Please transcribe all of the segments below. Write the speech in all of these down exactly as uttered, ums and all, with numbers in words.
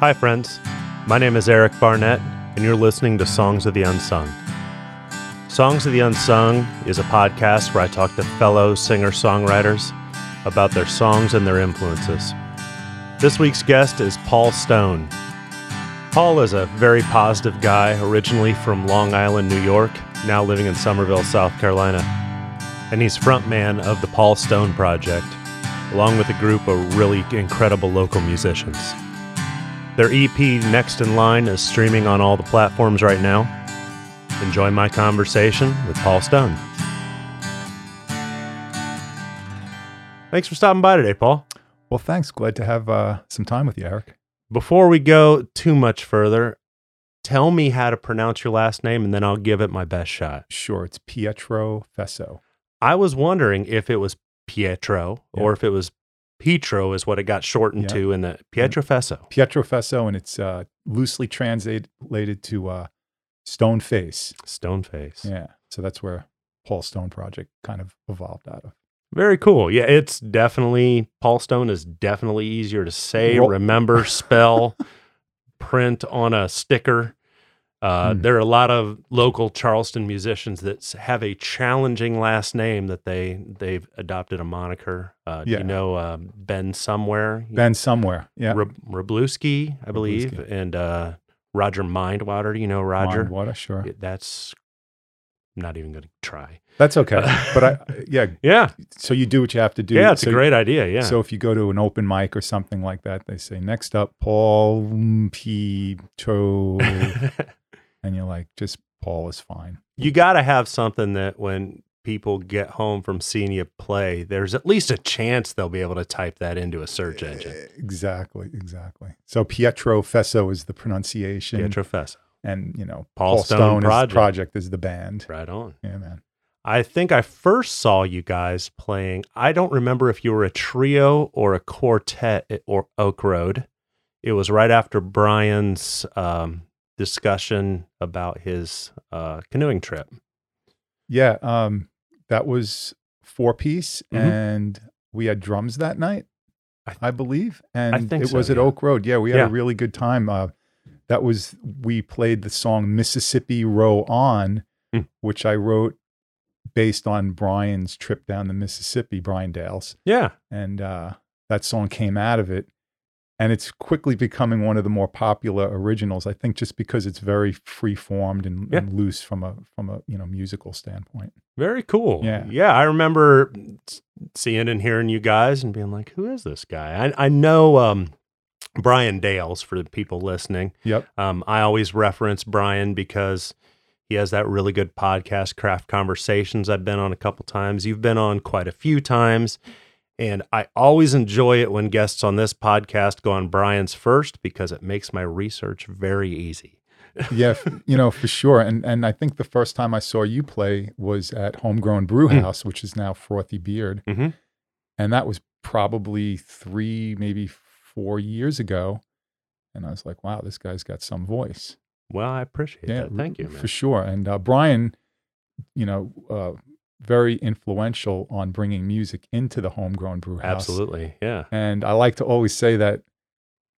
Hi friends, my name is Eric Barnett, and you're listening to Songs of the Unsung. Songs of the Unsung is a podcast where I talk to fellow singer-songwriters about their songs and their influences. This week's guest is Paul Stone. Paul is a very positive guy, originally from Long Island, New York, now living in Summerville, South Carolina. And he's frontman of the Paul Stone Project, along with a group of really incredible local musicians. Their E P, Next in Line, is streaming on all the platforms right now. Enjoy my conversation with Paul Stone. Thanks for stopping by today, Paul. Well, thanks. Glad to have uh, some time with you, Eric. Before we go too much further, tell me how to pronounce your last name, and then I'll give it my best shot. Sure, it's Pietrofeso. I was wondering if it was Pietro yeah. or if it was Pietro is what it got shortened yeah. to in the Pietrofeso. Pietrofeso, and it's uh, loosely translated to uh, Stone Face. Stone Face. Yeah. So that's where Paul Stone Project kind of evolved out of. Very cool. Yeah, it's definitely, Paul Stone is definitely easier to say, Roll. remember, spell, print on a sticker. Uh, mm. There are a lot of local Charleston musicians that have a challenging last name that they, they've adopted a moniker. Uh, yeah. Do you know uh, Ben Somewhere? Ben Somewhere, yeah. Re- Reblewski, I believe, Reblewski. and uh, Roger Mindwater. Do you know Roger? Mindwater, sure. That's I'm not even going to try. That's okay. Uh, but I, yeah. Yeah. So you do what you have to do. Yeah, it's so a great you, idea, yeah. So if you go to an open mic or something like that, they say, next up, Paul P. Cho. And you're like, just Paul is fine. You got to have something that when people get home from seeing you play, there's at least a chance they'll be able to type that into a search engine. Exactly, exactly. So Pietrofeso is the pronunciation. Pietrofeso. And, you know, Paul, Paul Stone, Stone Project. Is Project is the band. Right on. Yeah, man. I think I first saw you guys playing. I don't remember if you were a trio or a quartet at or Oak Road. It was right after Brian's... Um, discussion about his uh canoeing trip. Yeah, um that was four piece mm-hmm. and we had drums that night, I, th- I believe. And I think it so, was at yeah. Oak Road. Yeah, we had yeah. a really good time. Uh that was we played the song Mississippi Row On, mm. which I wrote based on Brian's trip down the Mississippi, Brian Dales. Yeah. And uh that song came out of it. And it's quickly becoming one of the more popular originals, I think, just because it's very free-formed and, yeah. and loose from a from a you know musical standpoint. Very cool. Yeah, yeah. I remember seeing and hearing you guys and being like, "Who is this guy?" I, I know um, Brian Dales for the people listening. Yep. Um, I always reference Brian because he has that really good podcast, Craft Conversations. I've been on a couple times. You've been on quite a few times. And I always enjoy it when guests on this podcast go on Brian's first because it makes my research very easy. Yeah, you know, for sure. And and I think the first time I saw you play was at Homegrown Brewhouse, mm-hmm. which is now Frothy Beard. Mm-hmm. And that was probably three, maybe four years ago. And I was like, wow, this guy's got some voice. Well, I appreciate yeah, that. Thank you, man. For sure. And uh, Brian, you know... Uh, very influential on bringing music into the Homegrown Brewhouse. Absolutely, yeah. And I like to always say that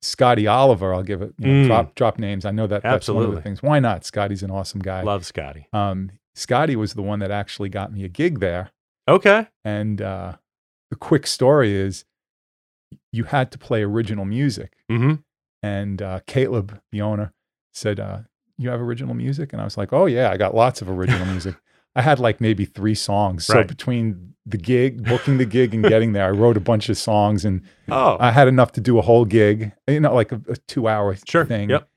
Scotty Oliver, I'll give it, you know, mm. drop drop names. I know that Absolutely. That's one of the things. Why not? Scotty's an awesome guy. Love Scotty. Um, Scotty was the one that actually got me a gig there. Okay. And uh, the quick story is you had to play original music. Mm-hmm. And uh, Caleb, the owner, said, uh, you have original music? And I was like, oh yeah, I got lots of original music. I had like maybe three songs. Right. So between the gig, booking the gig and getting there, I wrote a bunch of songs and oh. I had enough to do a whole gig, you know, like a, a two hour sure. thing. Yep.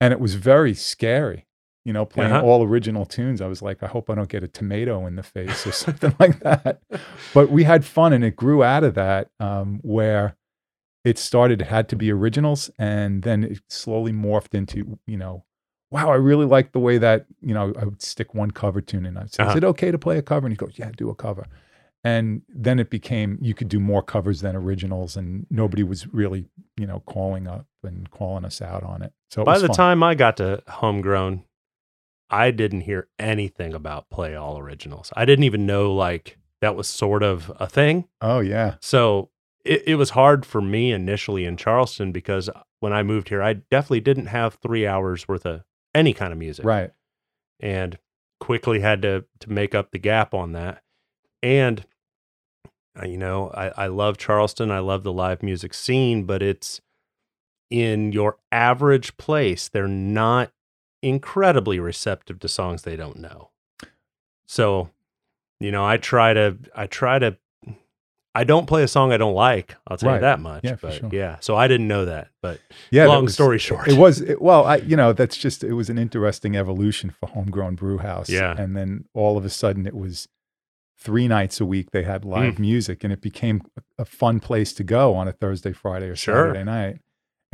And it was very scary, you know, playing uh-huh. all original tunes. I was like, I hope I don't get a tomato in the face or something like that. But we had fun and it grew out of that um, where it started, it had to be originals and then it slowly morphed into, you know, wow, I really like the way that, you know, I would stick one cover tune in. I'd say, uh-huh. is it okay to play a cover? And he goes, yeah, do a cover. And then it became, you could do more covers than originals and nobody was really, you know, calling up and calling us out on it. So it By was the fun. time I got to Homegrown, I didn't hear anything about play all originals. I didn't even know like that was sort of a thing. Oh yeah. So it, it was hard for me initially in Charleston, because when I moved here, I definitely didn't have three hours worth of any kind of music. Right. And quickly had to, to make up the gap on that. And, you know, I, I love Charleston. I love the live music scene, but it's in your average place, they're not incredibly receptive to songs they don't know. So, you know, I try to, I try to, I don't play a song I don't like. I'll tell right. you that much. Yeah, but sure. yeah, so I didn't know that. But yeah, long was, story short, it was it, well. I you know that's just it was an interesting evolution for Homegrown Brewhouse. Yeah, and then all of a sudden it was three nights a week they had live mm. music, and it became a fun place to go on a Thursday, Friday, or sure. Saturday night.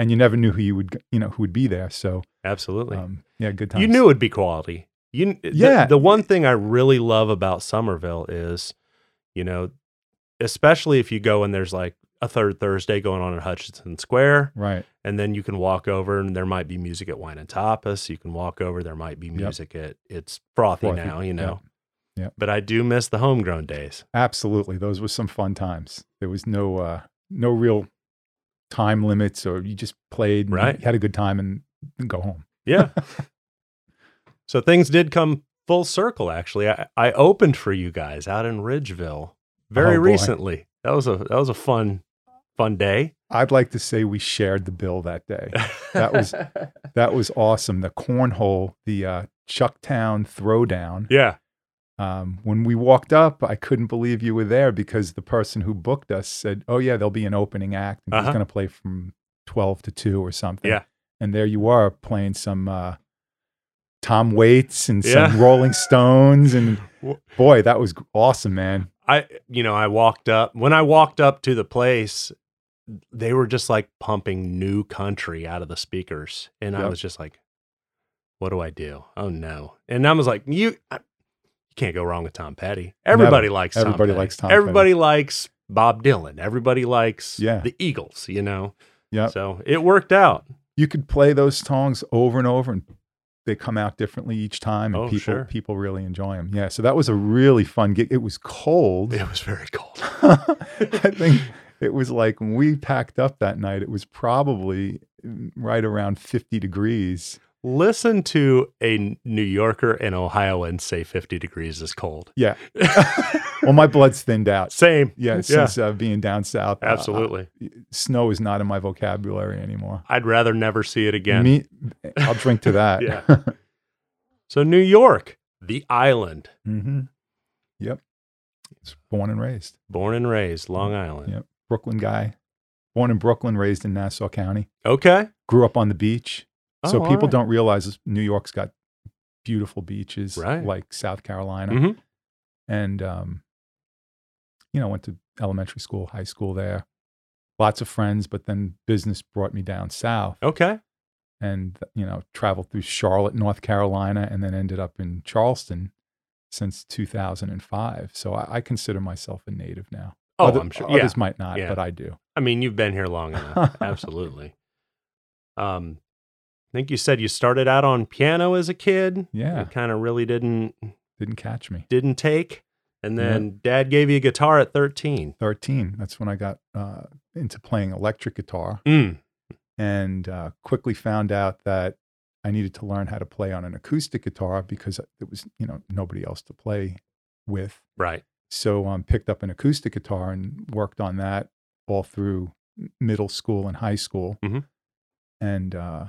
And you never knew who you would you know who would be there. So absolutely, um, yeah, good times. You knew it'd be quality. You yeah. The, the one thing I really love about Summerville is, you know. Especially if you go and there's like a third Thursday going on in Hutchinson Square. Right. And then you can walk over and there might be music at Wine and Tapas. You can walk over, there might be music yep. at, it's frothy, frothy now, you know. Yeah. Yep. But I do miss the Homegrown days. Absolutely. Those were some fun times. There was no uh, no real time limits, or you just played, right. had a good time and, and go home. Yeah. So things did come full circle, actually. I, I opened for you guys out in Ridgeville. Very oh, recently. That was a that was a fun fun day. I'd like to say we shared the bill that day. That was that was awesome. The cornhole, the uh, Chucktown throwdown. Yeah. Um, when we walked up, I couldn't believe you were there, because the person who booked us said, "Oh yeah, there'll be an opening act, and uh-huh. he's going to play from twelve to two or something." Yeah. And there you are playing some uh, Tom Waits and yeah. some Rolling Stones, and boy, that was awesome, man. I, you know, I walked up, when I walked up to the place, they were just like pumping new country out of the speakers. And yep. I was just like, what do I do? Oh no. And I was like, you, I, you can't go wrong with Tom Petty. Everybody Never. likes, everybody Tom likes Tom Everybody Petty. likes Bob Dylan. Everybody likes yeah. the Eagles, you know? Yeah. So it worked out. You could play those songs over and over, and they come out differently each time, and oh, people sure. people really enjoy them. Yeah, so that was a really fun gig. It was cold. It was very cold. I think it was like, when we packed up that night, it was probably right around fifty degrees. Listen to a New Yorker and Ohioan say fifty degrees is cold. Yeah. Well, my blood's thinned out. Same. Yeah, since yeah. Uh, being down south. Absolutely. Uh, snow is not in my vocabulary anymore. I'd rather never see it again. Me, I'll drink to that. Yeah. So New York, the island. Mm-hmm. Yep. It's born and raised. Born and raised, Long Island. Yep. Brooklyn guy. Born in Brooklyn, raised in Nassau County. Okay. Grew up on the beach. Oh, so people right. don't realize New York's got beautiful beaches, right. like South Carolina, mm-hmm. and um, you know, went to elementary school, high school there. Lots of friends, but then business brought me down south. Okay, and you know, traveled through Charlotte, North Carolina, and then ended up in Charleston since two thousand five. So I, I consider myself a native now. Oh, Other, I'm sure yeah. others might not, yeah. but I do. I mean, you've been here long enough, absolutely. Um. I think you said you started out on piano as a kid. Yeah. It kind of really didn't... Didn't catch me. Didn't take. And then mm-hmm. Dad gave you a guitar at thirteen. thirteen. That's when I got uh, into playing electric guitar. Mm. And uh, quickly found out that I needed to learn how to play on an acoustic guitar, because it was, you know, nobody else to play with. Right. So I um, picked up an acoustic guitar and worked on that all through middle school and high school. Mm-hmm. And... Uh,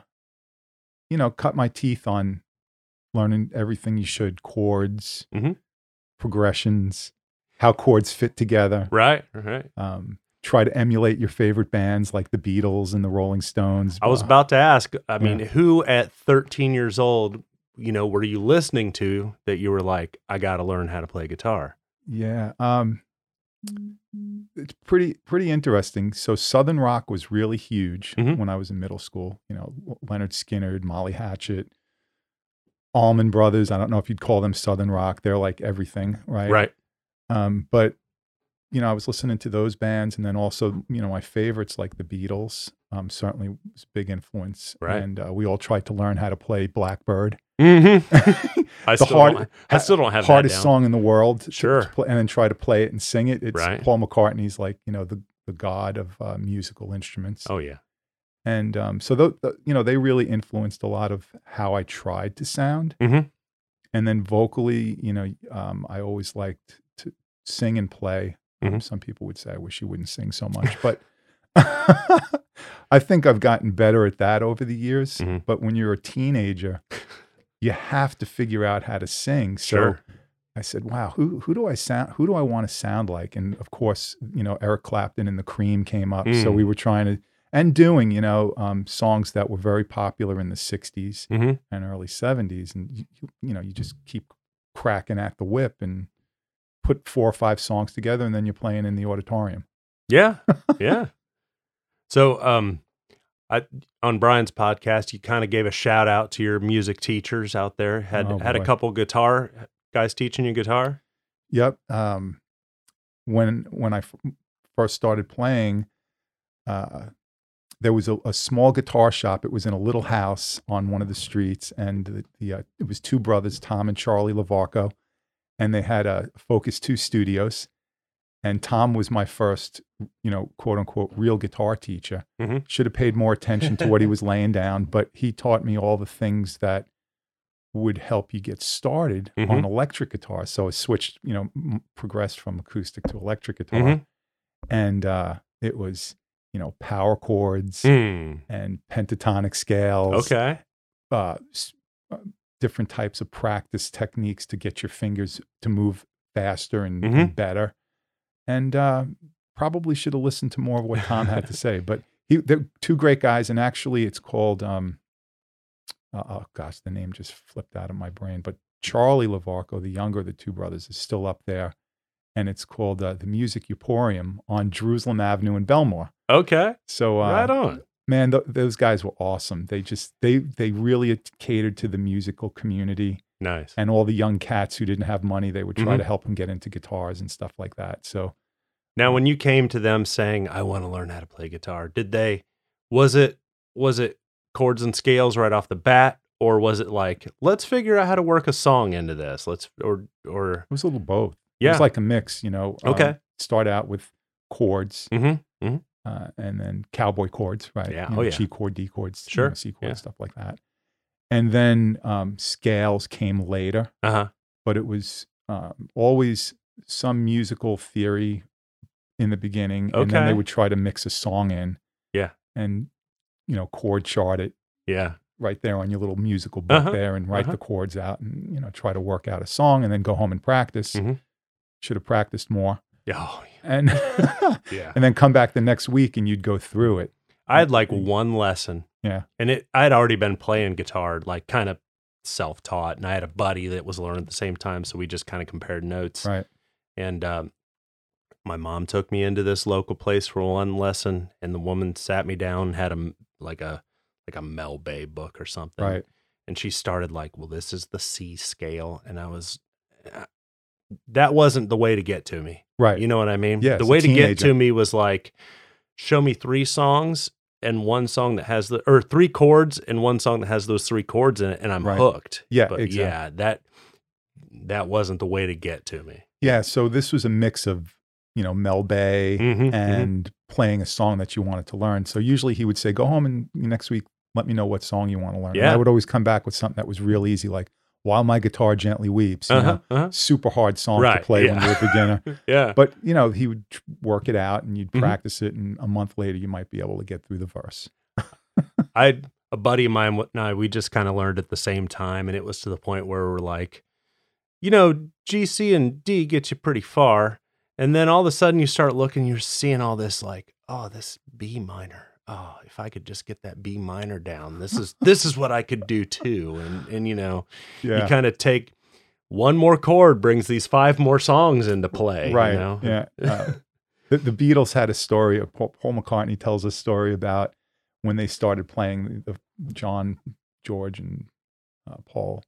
you know, cut my teeth on learning everything you should, chords, mm-hmm. progressions, how chords fit together. Right, right. Um, try to emulate your favorite bands like the Beatles and the Rolling Stones. I was uh, about to ask, I yeah. mean, who at thirteen years old, you know, were you listening to that you were like, I got to learn how to play guitar? Yeah. Um, it's pretty pretty interesting. So Southern rock was really huge mm-hmm. when I was in middle school. You know, Leonard Skinner, Molly Hatchet, Allman Brothers. I don't know if you'd call them Southern rock. They're like everything, right? Right. Um, but, you know, I was listening to those bands, and then also, you know, my favorites like the Beatles um, certainly was a big influence. Right. And uh, we all tried to learn how to play Blackbird. Mm-hmm. I, the still hard, don't, I still don't have hardest that down. Song in the world, sure. To, to play, and then try to play it and sing it. It's right. Paul McCartney's like, you know, the the god of uh, musical instruments. Oh, yeah. And um, so, th th you know, they really influenced a lot of how I tried to sound. Mm-hmm. And then vocally, you know, um, I always liked to sing and play. Mm-hmm. um, some people would say, I wish you wouldn't sing so much. But I think I've gotten better at that over the years. Mm-hmm. But when you're a teenager, you have to figure out how to sing. So sure. I said, wow, who who do I sound, who do I want to sound like? And of course, you know, Eric Clapton and the Cream came up. Mm. So we were trying to, and doing, you know, um, songs that were very popular in the sixties mm-hmm. and early seventies. And, you, you know, you just keep cracking at the whip and put four or five songs together, and then you're playing in the auditorium. Yeah, yeah. So um, I, on Brian's podcast, you kind of gave a shout out to your music teachers out there. Had oh, had boy. a couple guitar guys teaching you guitar? Yep. Um, when, when I f first started playing, uh, there was a, a small guitar shop. It was in a little house on one of the streets, and the, the uh, it was two brothers, Tom and Charlie Lavarco, and they had a Focus Two Studios. And Tom was my first, you know, quote unquote, real guitar teacher. Mm-hmm. Should have paid more attention to what he was laying down, but he taught me all the things that would help you get started mm-hmm. on electric guitar. So I switched, you know, progressed from acoustic to electric guitar. Mm-hmm. And uh, it was, you know, power chords mm. and pentatonic scales. Okay. Uh, different types of practice techniques to get your fingers to move faster and, mm-hmm. and better. And uh, probably should have listened to more of what Tom had to say. But he, they're two great guys. And actually, it's called, um, uh, oh gosh, the name just flipped out of my brain. But Charlie Lavarco, the younger of the two brothers, is still up there. And it's called uh, the Music Emporium on Jerusalem Avenue in Belmore. Okay. So, uh, right on. Man, th those guys were awesome. They just, they, they really catered to the musical community. Nice. And all the young cats who didn't have money, they would try mm-hmm. to help them get into guitars and stuff like that. So now when you came to them saying, I want to learn how to play guitar, did they, was it, was it chords and scales right off the bat? Or was it like, let's figure out how to work a song into this? Let's, or, or. It was a little both. Yeah. It was like a mix, you know. Okay. Um, start out with chords mm-hmm. Mm-hmm. Uh, and then cowboy chords, right? Yeah. You know, oh, yeah. G chord, D chords, sure. You know, C chord, yeah. stuff like that. And then um, scales came later, uh-huh. but it was uh, always some musical theory in the beginning, okay. and then they would try to mix a song in, yeah, and you know, chord chart it, yeah, right there on your little musical book uh-huh. there, and write uh-huh. the chords out, and you know, try to work out a song, and then go home and practice. Mm-hmm. Should have practiced more, oh, yeah, and yeah, and then come back the next week, and you'd go through it. I had like one lesson. Yeah. And it, I'd already been playing guitar, like kind of self-taught. And I had a buddy that was learning at the same time. So we just kind of compared notes. Right. And um, my mom took me into this local place for one lesson. And the woman sat me down and had a, like a, like a Mel Bay book or something. Right. And she started like, well, this is the C scale. And I was, uh, that wasn't the way to get to me. Right. You know what I mean? Yeah. The way to get to me was like, show me three songs and one song that has the, or three chords and one song that has those three chords in it, and I'm right. hooked. Yeah, but exactly. yeah, that that wasn't the way to get to me. Yeah, so this was a mix of, you know, Mel Bay mm-hmm, and mm-hmm. playing a song that you wanted to learn. So usually he would say, go home and next week, let me know what song you want to learn. Yeah. And I would always come back with something that was real easy, like While My Guitar Gently Weeps, you uh-huh, know, uh-huh. super hard song right, to play yeah. when you're a beginner. yeah. But, you know, he would work it out and you'd mm-hmm. practice it. And a month later, you might be able to get through the verse. I, a buddy of mine and I, we just kind of learned at the same time. And it was to the point where we're like, you know, G, C, and D get you pretty far. And then all of a sudden you start looking, you're seeing all this like, oh, this B minor. Oh, if I could just get that B minor down, this is, this is what I could do too. And, and, you know, yeah. you kind of take one more chord, brings these five more songs into play. Right. You know? Yeah. uh, the, the Beatles had a story of Paul, Paul McCartney tells a story about when they started playing the, the John, George and uh, Paul,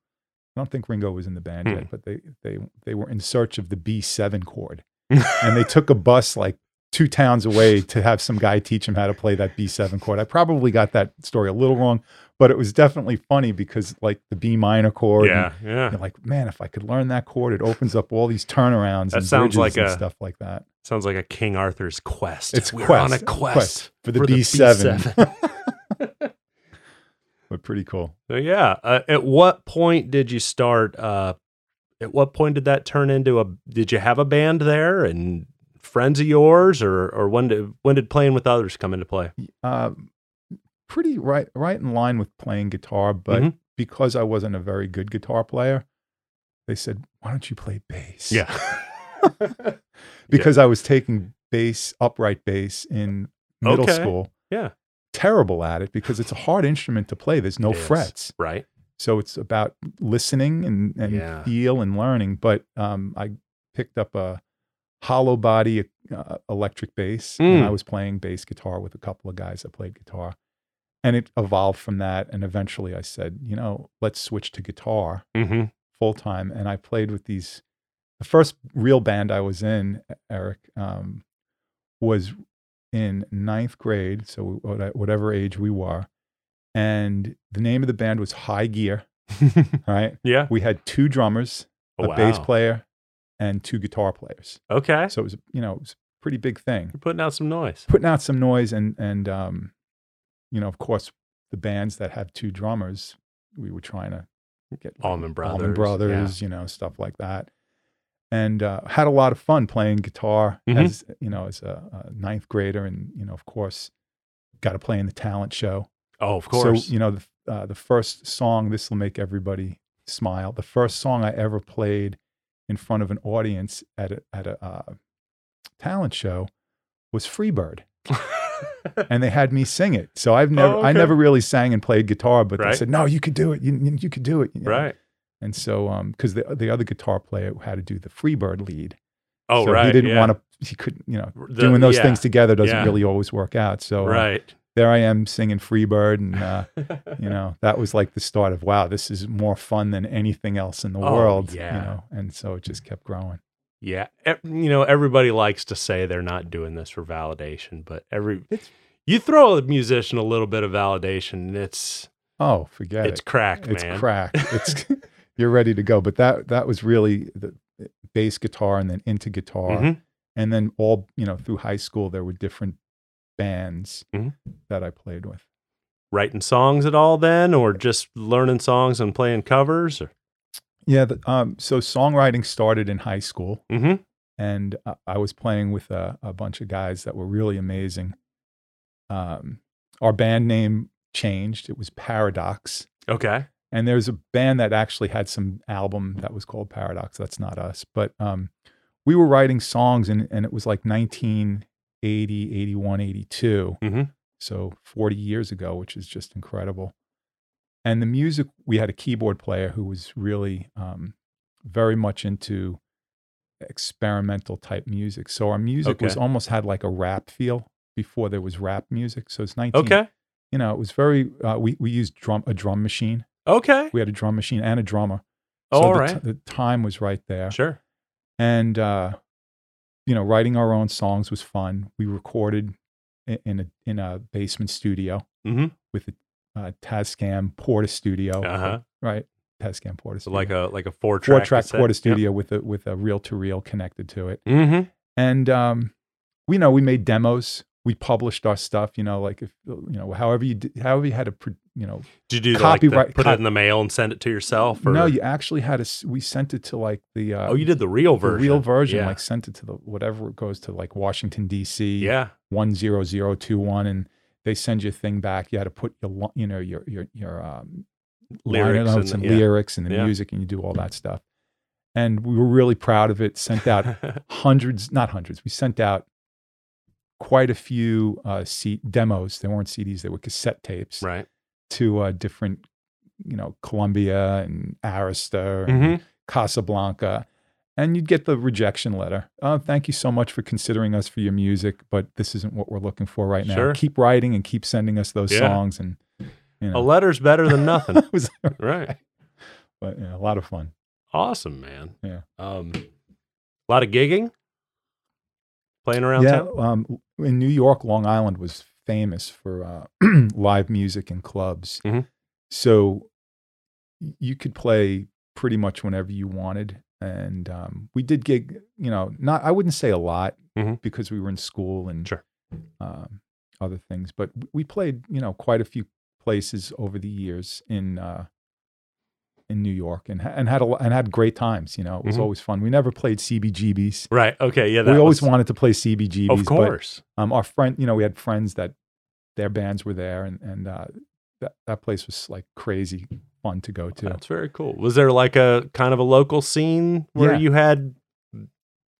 I don't think Ringo was in the band mm. yet, but they, they, they were in search of the B seven chord and they took a bus like two towns away to have some guy teach him how to play that B seven chord. I probably got that story a little wrong, but it was definitely funny because like the B minor chord, yeah, and, yeah. and like, man, if I could learn that chord, it opens up all these turnarounds that and sounds like and a, stuff like that. Sounds like a King Arthur's quest. It's We're quest. on a quest, quest for the for B seven. The B seven. But pretty cool. So yeah. Uh, at what point did you start? Uh, at what point did that turn into a? Did you have a band there and friends of yours, or or when did when did playing with others come into play? Uh, pretty right right in line with playing guitar, but mm-hmm. because I wasn't a very good guitar player, they said, "Why don't you play bass?" Yeah. Because yeah. I was taking bass, upright bass in middle okay. school. Yeah. Terrible at it because it's a hard instrument to play. There's no it frets. Is. Right. So it's about listening and, and yeah. feel and learning. But um, I picked up a hollow body uh, electric bass mm. and I was playing bass guitar with a couple of guys that played guitar. And it evolved from that. And eventually I said, you know, let's switch to guitar mm-hmm. full time. And I played with these. The first real band I was in, Eric, um, was in ninth grade, so whatever age we were, and the name of the band was High Gear, right? Yeah. We had two drummers, oh, a wow. bass player, and two guitar players. Okay. So it was, you know, it was a pretty big thing. You're putting out some noise. Putting out some noise, and, and um, you know, of course, the bands that have two drummers, we were trying to get like, Allman Brothers, Allman Brothers, yeah. you know, stuff like that. And uh, had a lot of fun playing guitar mm-hmm. as, you know, as a, a ninth grader. And, you know, of course, got to play in the talent show. Oh, of course. So, you know, the, uh, the first song, this will make everybody smile. The first song I ever played in front of an audience at a, at a uh, talent show was Freebird. And they had me sing it. So I've never, oh, okay. I never really sang and played guitar, but right. they said, no, you could do it. You, you could do it. You know? Right. And so, um, because the the other guitar player had to do the Freebird lead, oh so right, he didn't yeah. want to. He couldn't, you know, the, doing those yeah. things together doesn't yeah. really always work out. So, right uh, there I am singing Freebird, and uh, you know, that was like the start of wow, this is more fun than anything else in the oh, world. Yeah, you know, and so it just kept growing. Yeah, e- you know, everybody likes to say they're not doing this for validation, but every it's, you throw a musician a little bit of validation, and it's oh, forget it's it, cracked, it's man. cracked, it's. You're ready to go. But that that was really the bass guitar and then into guitar. Mm-hmm. And then all, you know, through high school, there were different bands mm-hmm. that I played with. Writing songs at all then, or just learning songs and playing covers? Or? Yeah. The, um, so songwriting started in high school. Mm-hmm. And uh, I was playing with a, a bunch of guys that were really amazing. Um, our band name changed. It was Paradox. Okay. And there's a band that actually had some album that was called Paradox. That's not us. But um, we were writing songs, and, and it was like nineteen eighty, eighty-one, eighty-two. Mm-hmm. So forty years ago, which is just incredible. And the music, we had a keyboard player who was really um, very much into experimental type music. So our music okay. was almost had like a rap feel before there was rap music. So it's nineteen okay. you know, it was very, uh, we, we used drum a drum machine. Okay. We had a drum machine and a drummer. So all the right. T- the time was right there. Sure. And, uh, you know, writing our own songs was fun. We recorded in, in a in a basement studio mm-hmm. with a uh, Tascam Porta Studio. Uh-huh. Right? Tascam Porta Studio. So like a like a four-track. Four-track Porta Studio yep. with a with a reel-to-reel connected to it. Mm-hmm. And, um, we, you know, we made demos. We published our stuff, you know, like if you know, however you did, however you had to, you know, did you do copyright, like the, put cop- it in the mail and send it to yourself? Or? No, you actually had to. We sent it to like the uh, oh, you did the real version, the real version, yeah. like sent it to the whatever it goes to, like Washington D C, yeah, one zero zero two one, and they send your thing back. You had to put your, you know, your your your um, lyrics notes and, and yeah. lyrics and the yeah. music, and you do all that stuff. And we were really proud of it. Sent out hundreds, not hundreds. We sent out. Quite a few uh, C- demos. They weren't C Ds; they were cassette tapes. Right. To uh, different, you know, Columbia and Arista and mm-hmm. Casablanca, and you'd get the rejection letter. Oh, thank you so much for considering us for your music, but this isn't what we're looking for right now. Sure. Keep writing and keep sending us those yeah. songs. And you know. A letter's better than nothing. It was right. right. But yeah, a lot of fun. Awesome, man. Yeah. Um, a lot of gigging. Playing around yeah, town? Um, in New York, Long Island was famous for uh, live music and clubs. Mm-hmm. So you could play pretty much whenever you wanted. And um, we did gig, you know, not, I wouldn't say a lot mm-hmm. because we were in school and sure. um, other things, but we played, you know, quite a few places over the years in uh, in New York, and and had a, and had great times. You know, it was mm-hmm. always fun. We never played C B G Bs, right? Okay, yeah. That we always was... wanted to play C B G Bs, of course. But, um, our friend, you know, we had friends that their bands were there, and and uh, that that place was like crazy fun to go to. That's very cool. Was there like a kind of a local scene where yeah. you had,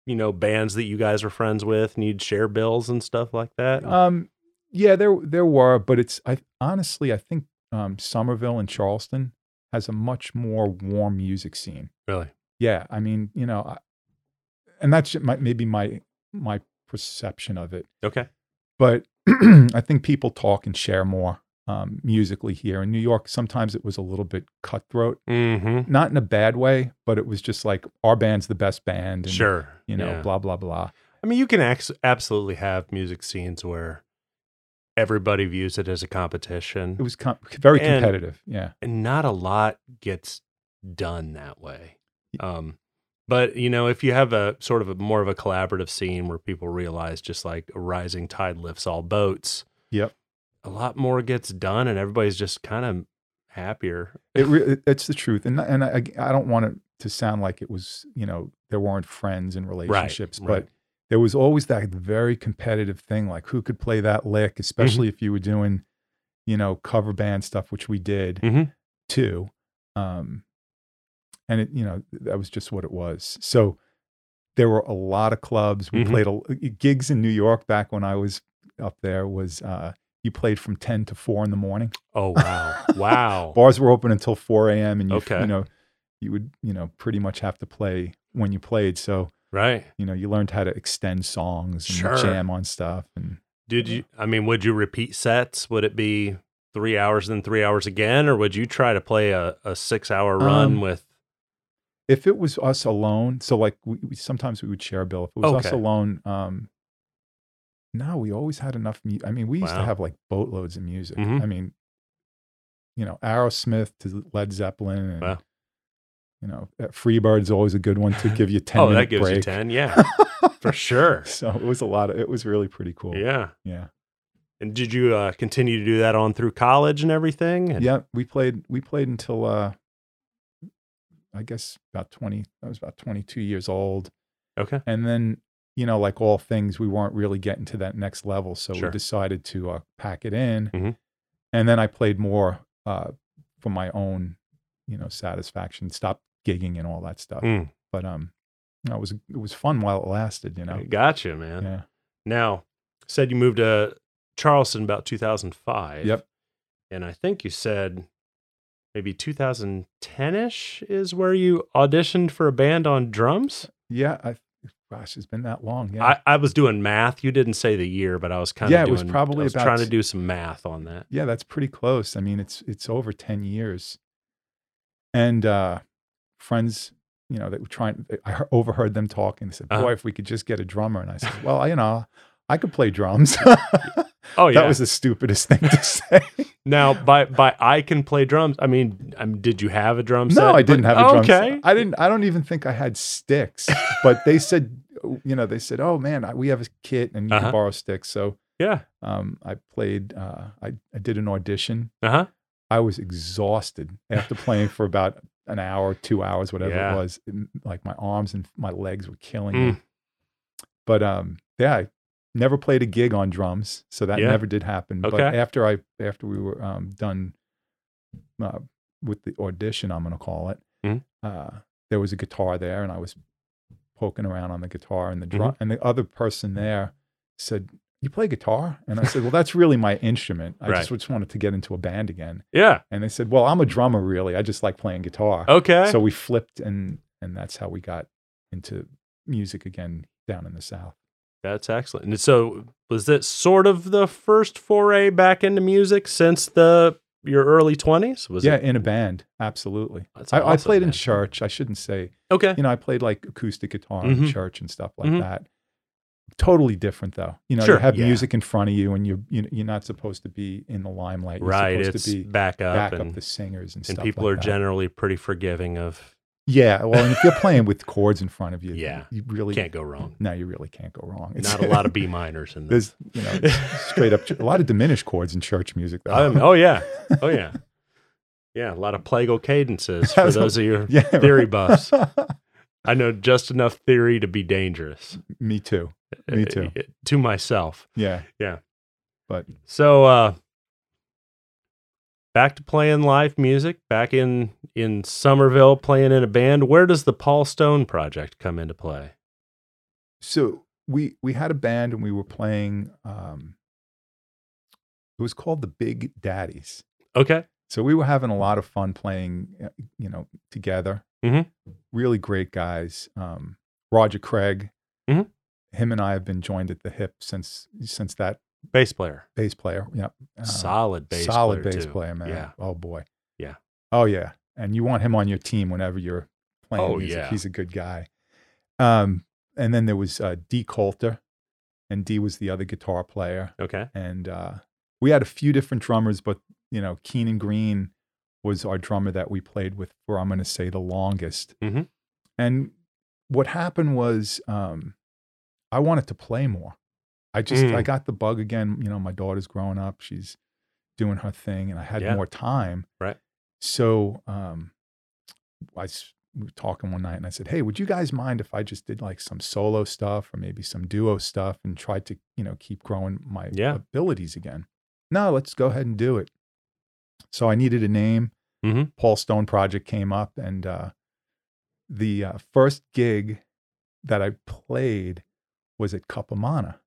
you know, bands that you guys were friends with and you'd share bills and stuff like that? Um, yeah, there there were, but it's I honestly I think um, Summerville and Charleston has a much more warm music scene. Really? Yeah. I mean, you know, I, and that's my, maybe my my perception of it. Okay. But I think people talk and share more um, musically here. In New York, sometimes it was a little bit cutthroat, mm-hmm. not in a bad way, but it was just like, our band's the best band. And, sure. You know, yeah. blah, blah, blah. I mean, you can ac- absolutely have music scenes where everybody views it as a competition. It was com- very competitive. And, yeah. And not a lot gets done that way. Um, but, you know, if you have a sort of a more of a collaborative scene where people realize just like a rising tide lifts all boats. Yep. A lot more gets done and everybody's just kind of happier. it re- it's the truth. And, and I, I don't want it to sound like it was, you know, there weren't friends and relationships, right, but right. there was always that very competitive thing, like who could play that lick, especially mm-hmm. if you were doing, you know, cover band stuff, which we did mm-hmm. too. Um, and it, you know, that was just what it was. So there were a lot of clubs. We mm-hmm. played a, gigs in New York back when I was up there was, uh, you played from ten to four in the morning. Oh, wow. Wow. Bars were open until four a.m. And, you, okay. you know, you would, you know, pretty much have to play when you played. So, right. you know, you learned how to extend songs and sure. jam on stuff. And Did you, I mean, would you repeat sets? Would it be three hours and three hours again? Or would you try to play a, a six hour run um, with? If it was us alone, so like we, we sometimes we would share a bill. If it was okay. us alone, um, no, we always had enough. Mu- I mean, we used wow. to have like boatloads of music. Mm-hmm. I mean, you know, Aerosmith to Led Zeppelin. And, wow. you know, Freebird's always a good one to give you ten. oh, that gives break. You ten, yeah, for sure. So it was a lot of. It was really pretty cool. Yeah, yeah. And did you uh, continue to do that on through college and everything? And... Yeah, we played. We played until uh, I guess about twenty. I was about twenty-two years old. Okay, and then. You know, like all things, we weren't really getting to that next level. So sure. we decided to uh, pack it in. Mm-hmm. And then I played more uh, for my own, you know, satisfaction, stopped gigging and all that stuff. Mm. But um, no, it was it was fun while it lasted, you know. I gotcha, man. Yeah. Now, said you moved to Charleston about two thousand five. Yep. And I think you said maybe two thousand ten-ish is where you auditioned for a band on drums? Yeah, I Gosh, it's been that long. Yeah, I, I was doing math. You didn't say the year, but I was kind of yeah. Doing, it was probably I was about trying to do some math on that. Yeah, that's pretty close. I mean, it's it's over ten years. And uh, friends, you know, they were trying. I overheard them talking. They said, "Boy, uh-huh. if we could just get a drummer." And I said, "Well, I, you know, I could play drums." Oh yeah, that was the stupidest thing to say. Now, by by, I can play drums. I mean, I mean, did you have a drum set? No, I didn't but, have a drum okay. set. I didn't. I don't even think I had sticks. But they said, you know, they said, "Oh man, I, we have a kit, and you uh-huh. can borrow sticks." So yeah, um, I played. Uh, I I did an audition. Uh huh. I was exhausted after playing for about an hour, two hours, whatever yeah. it was. It, like my arms and my legs were killing mm. me. But um, yeah. I, Never played a gig on drums, so that yeah. never did happen. Okay. But after I, after we were um, done uh, with the audition, I'm going to call it, mm-hmm. uh, there was a guitar there, and I was poking around on the guitar, and the drum, mm-hmm. and the other person there said, "You play guitar?" And I said, "Well, that's really my instrument. I right. just, just wanted to get into a band again." Yeah. And they said, "Well, I'm a drummer, really. I just like playing guitar." Okay. So we flipped, and and that's how we got into music again down in the South. That's excellent. And so was that sort of the first foray back into music since the your early twenties? Was yeah, it? in a band. Absolutely. That's awesome, I, I played man. in church. I shouldn't say. Okay. You know, I played like acoustic guitar mm-hmm. in church and stuff like mm-hmm. that. Totally different though. You know, sure, you have yeah. music in front of you and you're, you're not supposed to be in the limelight. You're right. Supposed it's to be back up. Back and, up the singers and, and stuff like that. And people are generally pretty forgiving of Yeah, well, and if you're playing with chords in front of you, yeah, you really can't go wrong. No, you really can't go wrong. It's, not a lot of B minors in this. You know, straight up, a lot of diminished chords in church music, though. Um, oh yeah, oh yeah, yeah, a lot of plagal cadences for those of you yeah, theory right. buffs. I know just enough theory to be dangerous. Me too. Me too. Uh, to myself. Yeah, yeah. But so uh, back to playing live music. Back in in Summerville, playing in a band. Where does the Paul Stone Project come into play? So we we had a band and we were playing. Um, it was called the Big Daddies. Okay. So we were having a lot of fun playing, you know, together. Mm-hmm. Really great guys. Um, Roger Craig, mm-hmm. him and I have been joined at the hip since since that bass player, bass player, yep, uh, solid bass, solid player bass too. player, man. Yeah. Oh boy, yeah, oh yeah. And you want him on your team whenever you're playing. Oh music. yeah, he's a good guy. Um, and then there was uh, D. Coulter, and D was the other guitar player. Okay, and uh, we had a few different drummers, but you know, Keenan Green was our drummer that we played with for, I'm going to say, the longest. Mm-hmm. And what happened was um, I wanted to play more. I just, mm. I got the bug again. You know, my daughter's growing up. She's doing her thing and I had yeah. more time. Right. So um, I we were talking one night and I said, hey, would you guys mind if I just did like some solo stuff or maybe some duo stuff and tried to, you know, keep growing my yeah. abilities again? No, let's go ahead and do it. So I needed a name. Mm-hmm. Paul Stone Project came up, and uh, the uh, first gig that I played was at Cup of Mana.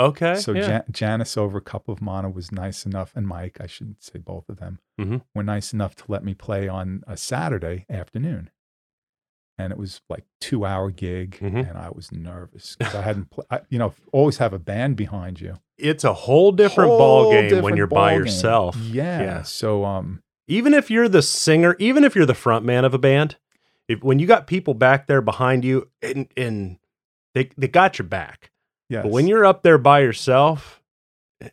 Okay. So yeah. Jan- Janice over Cup of Mana was nice enough, and Mike, I shouldn't say both of them, mm-hmm. were nice enough to let me play on a Saturday afternoon. And it was like two-hour gig, mm-hmm. and I was nervous because I hadn't played. You know, always have a band behind you. It's a whole different whole ball game different when you're by game. yourself. Yeah. yeah. So, um, even if you're the singer, even if you're the front man of a band, if when you got people back there behind you, and and they they got your back. Yes. But when you're up there by yourself,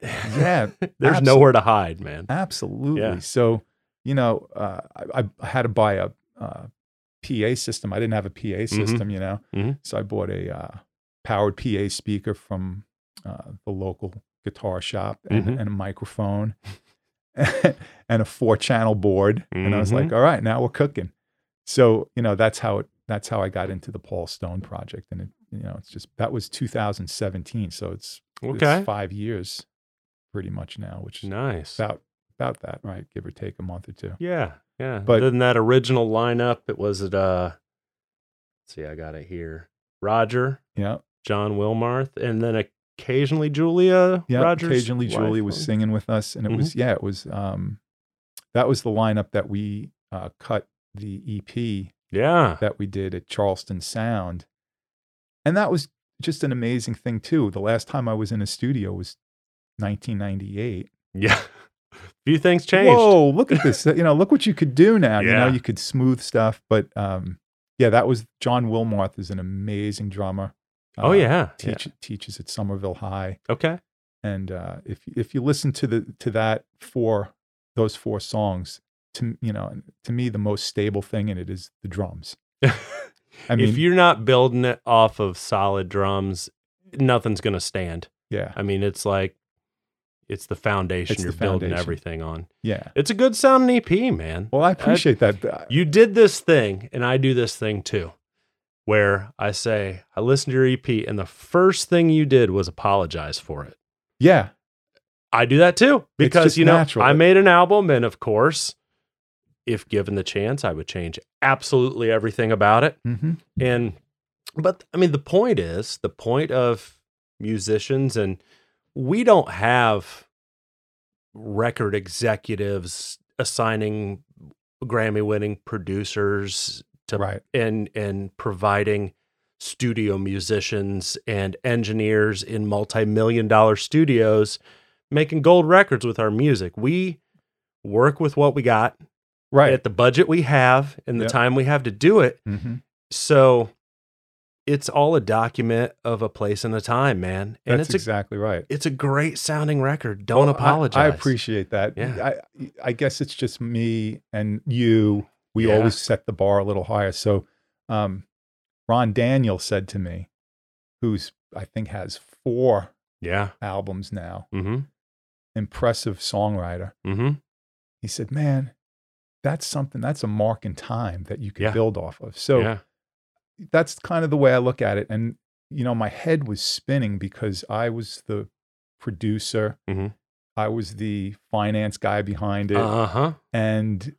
yeah, there's absolutely. nowhere to hide, man. Absolutely. Yeah. So, you know, uh, I, I had to buy a. Uh, P A system. I didn't have a P A system, mm-hmm. you know, mm-hmm. so I bought a uh, powered P A speaker from uh, the local guitar shop and, mm-hmm. and a microphone and a four channel board. Mm-hmm. And I was like, all right, now we're cooking. So, you know, that's how it, that's how I got into the Paul Stone Project. And it, you know, it's just, that was two thousand seventeen. So it's, okay. it's five years pretty much now, which is nice. About, about that, right? Give or take a month or two. Yeah. Yeah, but other than that original lineup, it was at, uh, let's see, I got it here. Roger, yeah, John Wilmarth, and then occasionally Julia yeah, Rogers. Occasionally Julia was singing with us, and it mm-hmm. was, yeah, it was, um, that was the lineup that we uh, cut the E P yeah. that we did at Charleston Sound. And that was just an amazing thing, too. The last time I was in a studio was nineteen ninety-eight. Yeah. Few things changed. Whoa, look at this. You know, look what you could do now. Yeah. You know, you could smooth stuff. But um, yeah, that was John Wilmarth is an amazing drummer. Uh, oh, yeah. Teach, yeah. Teaches at Summerville High. Okay. And uh, if if you listen to the to that four, those four songs, to you know, to me, the most stable thing in it is the drums. I mean, if you're not building it off of solid drums, nothing's going to stand. Yeah. I mean, it's like, It's the foundation it's you're the foundation. building everything on. Yeah. It's a good sounding E P, man. Well, I appreciate I, that. You did this thing, and I do this thing too, where I say, I listened to your E P, and the first thing you did was apologize for it. Yeah. I do that too, because, you know, natural. I made an album, and of course, if given the chance, I would change absolutely everything about it. Mm-hmm. And, but I mean, the point is, the point of musicians and we don't have record executives assigning Grammy-winning producers to right. and and providing studio musicians and engineers in multi-million dollar studios making gold records with our music. We work with what we got right. at the budget we have and the yep. time we have to do it. Mm-hmm. So it's all a document of a place and a time, man. And That's it's a, exactly right. It's a great sounding record. Don't well, apologize. I, I appreciate that. Yeah. I, I guess it's just me and you. We yeah. always set the bar a little higher. So Um, Ron Daniel said to me, who's, I think has four yeah. albums now, mm-hmm. impressive songwriter. Mm-hmm. He said, man, that's something, that's a mark in time that you can yeah. build off of. So yeah. that's kind of the way I look at it. And, you know, my head was spinning because I was the producer. Mm-hmm. I was the finance guy behind it. Uh-huh. And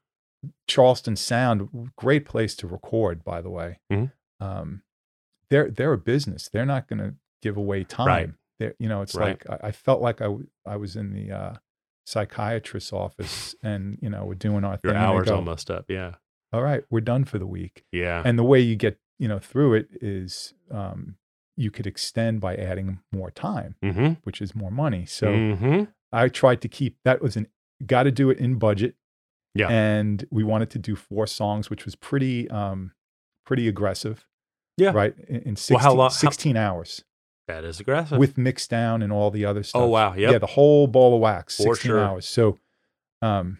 Charleston Sound, great place to record, by the way. Mm-hmm. Um, they're, they're a business. They're not going to give away time. Right. They're, you know, it's right. like, I, I felt like I, w- I was in the uh, psychiatrist's office and, you know, we're doing our thing. Your hours go, almost up, yeah. All right, we're done for the week. Yeah. And the way you get, you know, through it is um, you could extend by adding more time, mm-hmm. which is more money. So mm-hmm. I tried to keep, that was an, got to do it in budget. Yeah. And we wanted to do four songs, which was pretty, um, pretty aggressive. Yeah. Right. In, in sixteen, well, how long, sixteen how, hours. That is aggressive. With mix down and all the other stuff. Oh, wow. Yep. Yeah. The whole ball of wax, For sixteen sure. hours. So, um,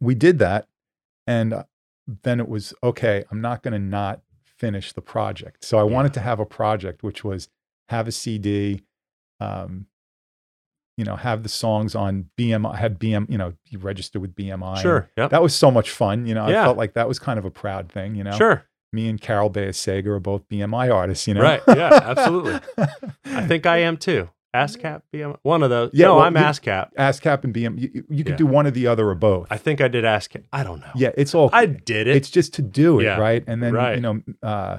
we did that. And then it was, okay, I'm not going to not finish the project. So I yeah. wanted to have a project, which was have a C D, um, you know, have the songs on B M I, have B M, you know, you register with B M I. Sure. Yep. That was so much fun. You know, yeah. I felt like that was kind of a proud thing, you know? Sure. Me and Carol Baez-Sager are both B M I artists, you know? Right. Yeah, absolutely. I think I am too. ASCAP, B M I, one of those. Yeah, no, well, I'm ASCAP. ASCAP and B M I. You, you could yeah. do one or the other or both. I think I did ASCAP. I don't know. Yeah, it's all. I did it. It's just to do it, yeah. right? And then, right. you know, uh,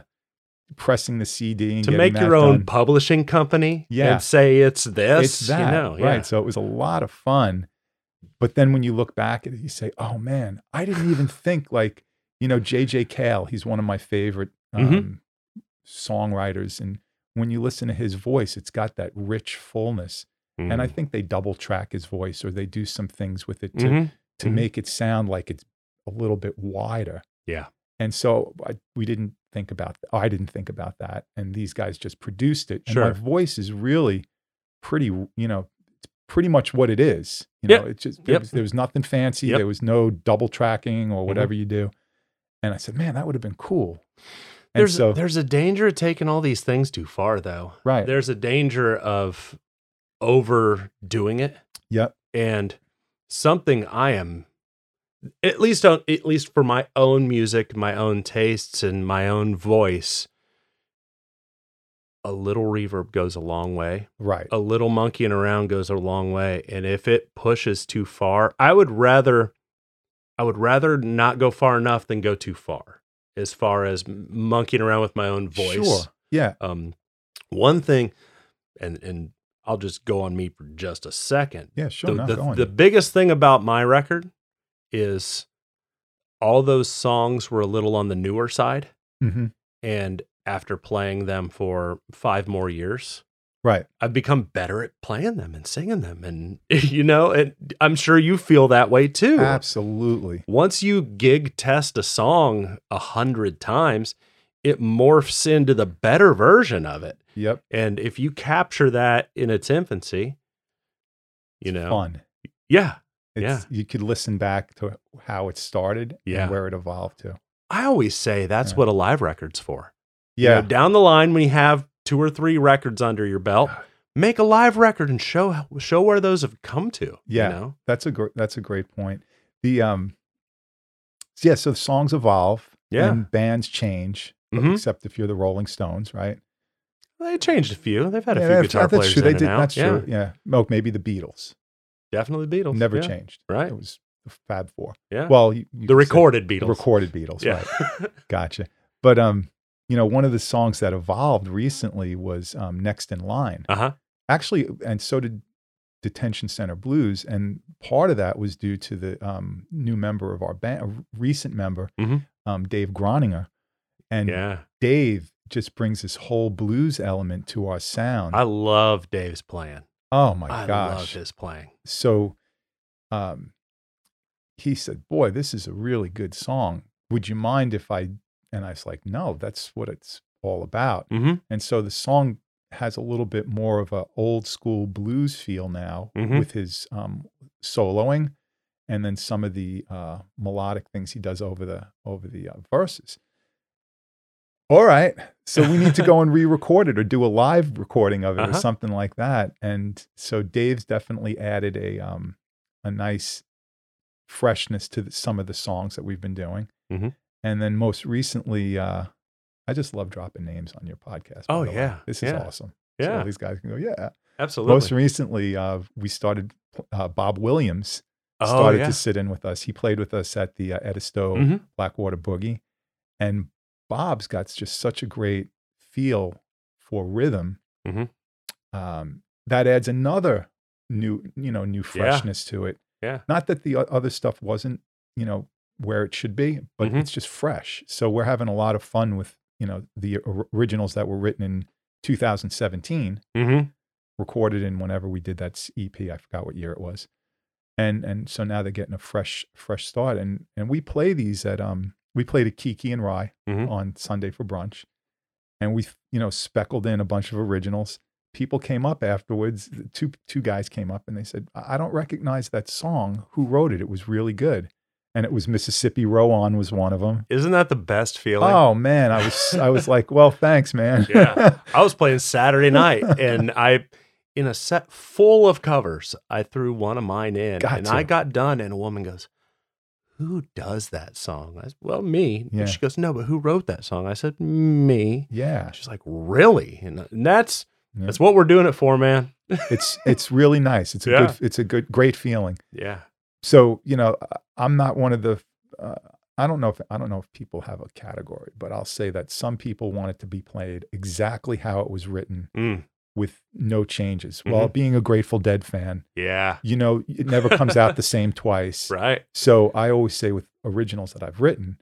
pressing the C D and to make your own done. Publishing company yeah. and say it's this, it's that, you know, yeah. right? So it was a lot of fun, but then when you look back at it, you say, "Oh man, I didn't even think like you know J J Cale. He's one of my favorite um, mm-hmm. songwriters, and when you listen to his voice, it's got that rich fullness. Mm-hmm. And I think they double track his voice or they do some things with it to mm-hmm. to mm-hmm. make it sound like it's a little bit wider. Yeah, and so I, we didn't. think about, oh, I didn't think about that. And these guys just produced it. And sure. my voice is really pretty, you know, it's pretty much what it is. You know, yep. it's just, yep. it was, there was nothing fancy. Yep. There was no double tracking or whatever mm-hmm. you do. And I said, man, that would have been cool. And there's, so, there's a danger of taking all these things too far though. Right. There's a danger of overdoing it. Yep. And something I am At least, on, at least for my own music, my own tastes, and my own voice, a little reverb goes a long way. Right. A little monkeying around goes a long way, and if it pushes too far, I would rather, I would rather not go far enough than go too far. As far as monkeying around with my own voice. Sure. Yeah. Um, one thing, and and I'll just go on me for just a second. Yeah, sure. The, the, the biggest thing about my record. Is all those songs were a little on the newer side. Mm-hmm. And after playing them for five more years, right, I've become better at playing them and singing them. And, you know, and I'm sure you feel that way too. Absolutely. Once you gig test a song a hundred times, it morphs into the better version of it. Yep. And if you capture that in its infancy, you it's know, fun. Yeah. It's, yeah. You could listen back to how it started yeah. and where it evolved to. I always say that's yeah. what a live record's for. Yeah. You know, down the line, when you have two or three records under your belt, make a live record and show show where those have come to. Yeah. You know? That's a gr- that's a great point. The um, yeah. So the songs evolve. Yeah. And bands change, mm-hmm. except if you're the Rolling Stones, right? Well, they changed a few. They've had yeah, a few guitar that's players true. In they and did, out. That's yeah. true. Yeah. Oh, maybe the Beatles. Definitely Beatles. Never yeah. changed. Right. It was the Fab Four. Yeah. Well, you, you the recorded Beatles. The recorded Beatles. Yeah. Right. Gotcha. But, um, you know, one of the songs that evolved recently was um, Next in Line. Uh-huh. Actually, and so did Detention Center Blues. And part of that was due to the um, new member of our band, a recent member, mm-hmm. um, Dave Groninger. And yeah. Dave just brings this whole blues element to our sound. I love Dave's playing. Oh my I gosh. I love his playing. So um, he said, boy, this is a really good song. Would you mind if I, and I was like, no, that's what it's all about. Mm-hmm. And so the song has a little bit more of a old school blues feel now mm-hmm. with his um, soloing and then some of the uh, melodic things he does over the, over the uh, verses. all right, so we need to go and re-record it or do a live recording of it uh-huh. or something like that. And so Dave's definitely added a um, a nice freshness to the, some of the songs that we've been doing. Mm-hmm. And then most recently, uh, I just love dropping names on your podcast. Oh, yeah. Way. This yeah. is awesome. Yeah. So these guys can go, yeah. Absolutely. Most recently, uh, we started, uh, Bob Williams started oh, yeah. to sit in with us. He played with us at the uh, Edisto mm-hmm. Blackwater Boogie. And Bob's got just such a great feel for rhythm. Mm-hmm. Um, that adds another new, you know, new freshness yeah. to it. Yeah. Not that the other stuff wasn't, you know, where it should be, but mm-hmm. it's just fresh. So we're having a lot of fun with, you know, the originals that were written in two thousand seventeen, mm-hmm. recorded in whenever we did that E P. I forgot what year it was. And and so now they're getting a fresh fresh start. And and we play these at, um we played at Kiki and Rye mm-hmm. on Sunday for brunch. And we, you know, speckled in a bunch of originals. People came up afterwards, two two guys came up and they said, I don't recognize that song. Who wrote it? It was really good. And it was Mississippi Row on was one of them. Isn't that the best feeling? Oh man, I was I was like, well, thanks, man. Yeah, I was playing Saturday night, and I, in a set full of covers, I threw one of mine in, got and to. I got done, and a woman goes, "Who does that song?" I said, "Well, me." Yeah. And she goes, "No, but who wrote that song?" I said, "Me." Yeah. She's like, "Really?" And, and that's yeah. that's what we're doing it for, man. It's it's really nice. It's a yeah. good. It's a good great feeling. Yeah. So, you know, I'm not one of the, uh, I don't know if, I don't know if people have a category, but I'll say that some people want it to be played exactly how it was written mm. with no changes. Mm-hmm. Well, being a Grateful Dead fan, yeah, you know, it never comes out the same twice. Right. So I always say with originals that I've written,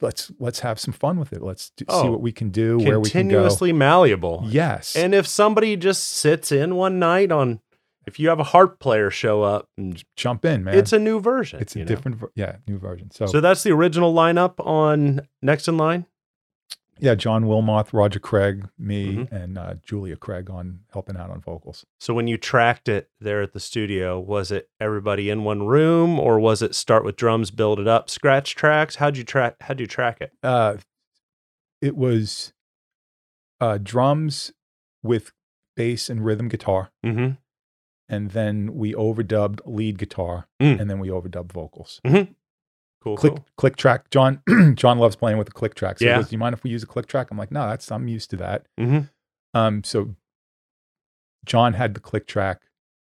let's, let's have some fun with it. Let's do, oh, see what we can do, where we can go. Continuously malleable. Yes. And if somebody just sits in one night on, if you have a harp player show up, and jump in, man. It's a new version. It's a you know? different, ver- yeah, new version. So, so that's the original lineup on Next in Line? Yeah, John Wilmarth, Roger Craig, me, mm-hmm. and uh, Julia Craig on helping out on vocals. So when you tracked it there at the studio, was it everybody in one room, or was it start with drums, build it up, scratch tracks? How'd you track? How'd you track it? Uh, it was uh, drums with bass and rhythm guitar. Mm-hmm. And then we overdubbed lead guitar, mm. and then we overdubbed vocals. Mm-hmm. Cool, click, cool. Click track. John, John loves playing with the click track. So yeah. he goes, "Do you mind if we use a click track?" I'm like, "No, that's I'm used to that." Mm-hmm. Um, so John had the click track.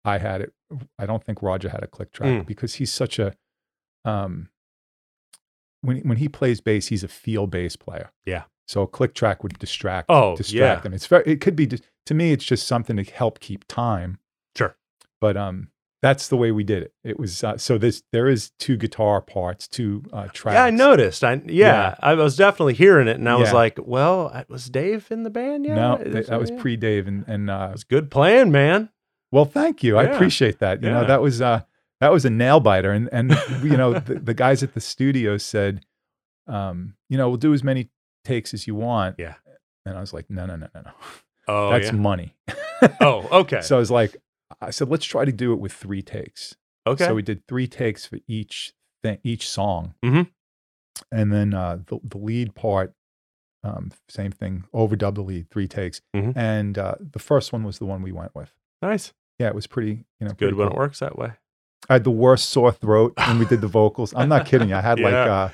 I had it. I don't think Roger had a click track mm. because he's such a um. When when he plays bass, he's a feel bass player. Yeah. So a click track would distract. Oh, distract yeah. them. It's very. It could be to me. It's just something to help keep time. But um, that's the way we did it. It was uh, so this there is two guitar parts, two uh, tracks. Yeah, I noticed. I yeah, yeah. I was definitely hearing it, and I yeah. was like, "Well, was Dave in the band?" Yeah, no, that, that was yeah. pre-Dave, and and uh, it was good playing, man. Well, thank you. Yeah. I appreciate that. You yeah. know, that was uh, that was a nail biter, and and you know, the, the guys at the studio said, um, you know, we'll do as many takes as you want. Yeah, and I was like, no, no, no, no, no. Oh, that's yeah. money. Oh, okay. So I was like. I said, let's try to do it with three takes. Okay. So we did three takes for each thing, each song. Mm-hmm. And then uh, the, the lead part, um, same thing, overdub the lead, three takes. Mm-hmm. And uh, the first one was the one we went with. Nice. Yeah, it was pretty, you know. It's pretty good cool. when it works that way. I had the worst sore throat when we did the vocals. I'm not kidding. I had yeah. like, uh,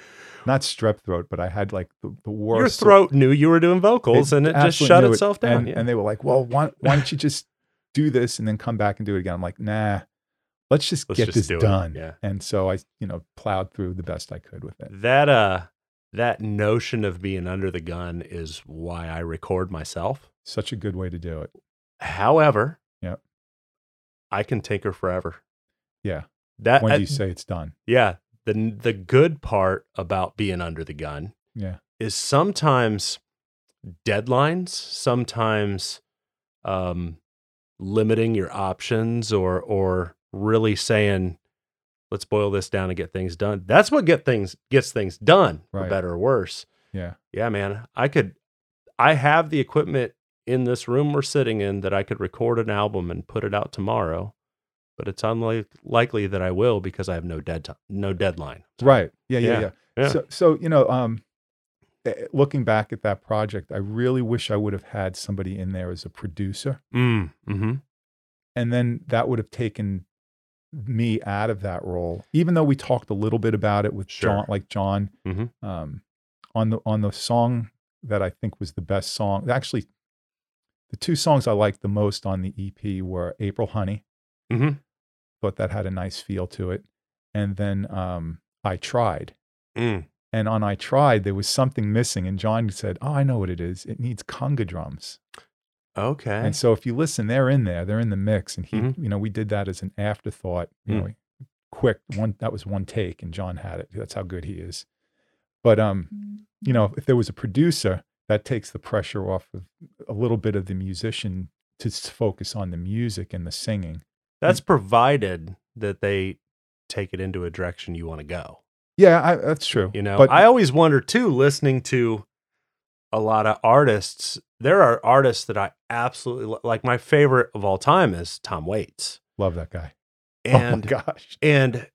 not strep throat, but I had like the, the worst. Your throat sore... knew you were doing vocals it and it just shut itself it. down. And, yeah. and they were like, well, why, why don't you just. do this and then come back and do it again. I'm like, nah, let's just let's get just this do done. Yeah. And so I, you know, plowed through the best I could with it. That, uh, that notion of being under the gun is why I record myself. Such a good way to do it. However, yeah, I can tinker forever. Yeah. That when I, you say it's done. Yeah. The, the good part about being under the gun yeah. is sometimes deadlines, sometimes, um, limiting your options or or really saying, let's boil this down and get things done. That's what get things gets things done, right. for better or worse. Yeah. Yeah, man. I could I have the equipment in this room we're sitting in that I could record an album and put it out tomorrow, but it's unlikely that I will because I have no dead time, no deadline. Right. Yeah, yeah, yeah. yeah. yeah. So so, you know, um looking back at that project, I really wish I would have had somebody in there as a producer. Mm, mm-hmm. And then that would have taken me out of that role, even though we talked a little bit about it with sure. John, like John, mm-hmm. um, on the, on the song that I think was the best song. Actually, the two songs I liked the most on the E P were April Honey. Mm-hmm. Thought that had a nice feel to it. And then um, I Tried. Mm. And on I Tried, there was something missing. And John said, oh, I know what it is. It needs conga drums. Okay. And so if you listen, they're in there. They're in the mix. And he, mm-hmm. you know, we did that as an afterthought. You mm. know, quick. One, that was one take and John had it. That's how good he is. But, um, you know, if there was a producer, that takes the pressure off of a little bit of the musician to focus on the music and the singing. That's provided that they take it into a direction you want to go. Yeah, I, that's true. You know, but I always wonder too, listening to a lot of artists, there are artists that I absolutely lo- like. My favorite of all time is Tom Waits. Love that guy. And, oh my gosh. And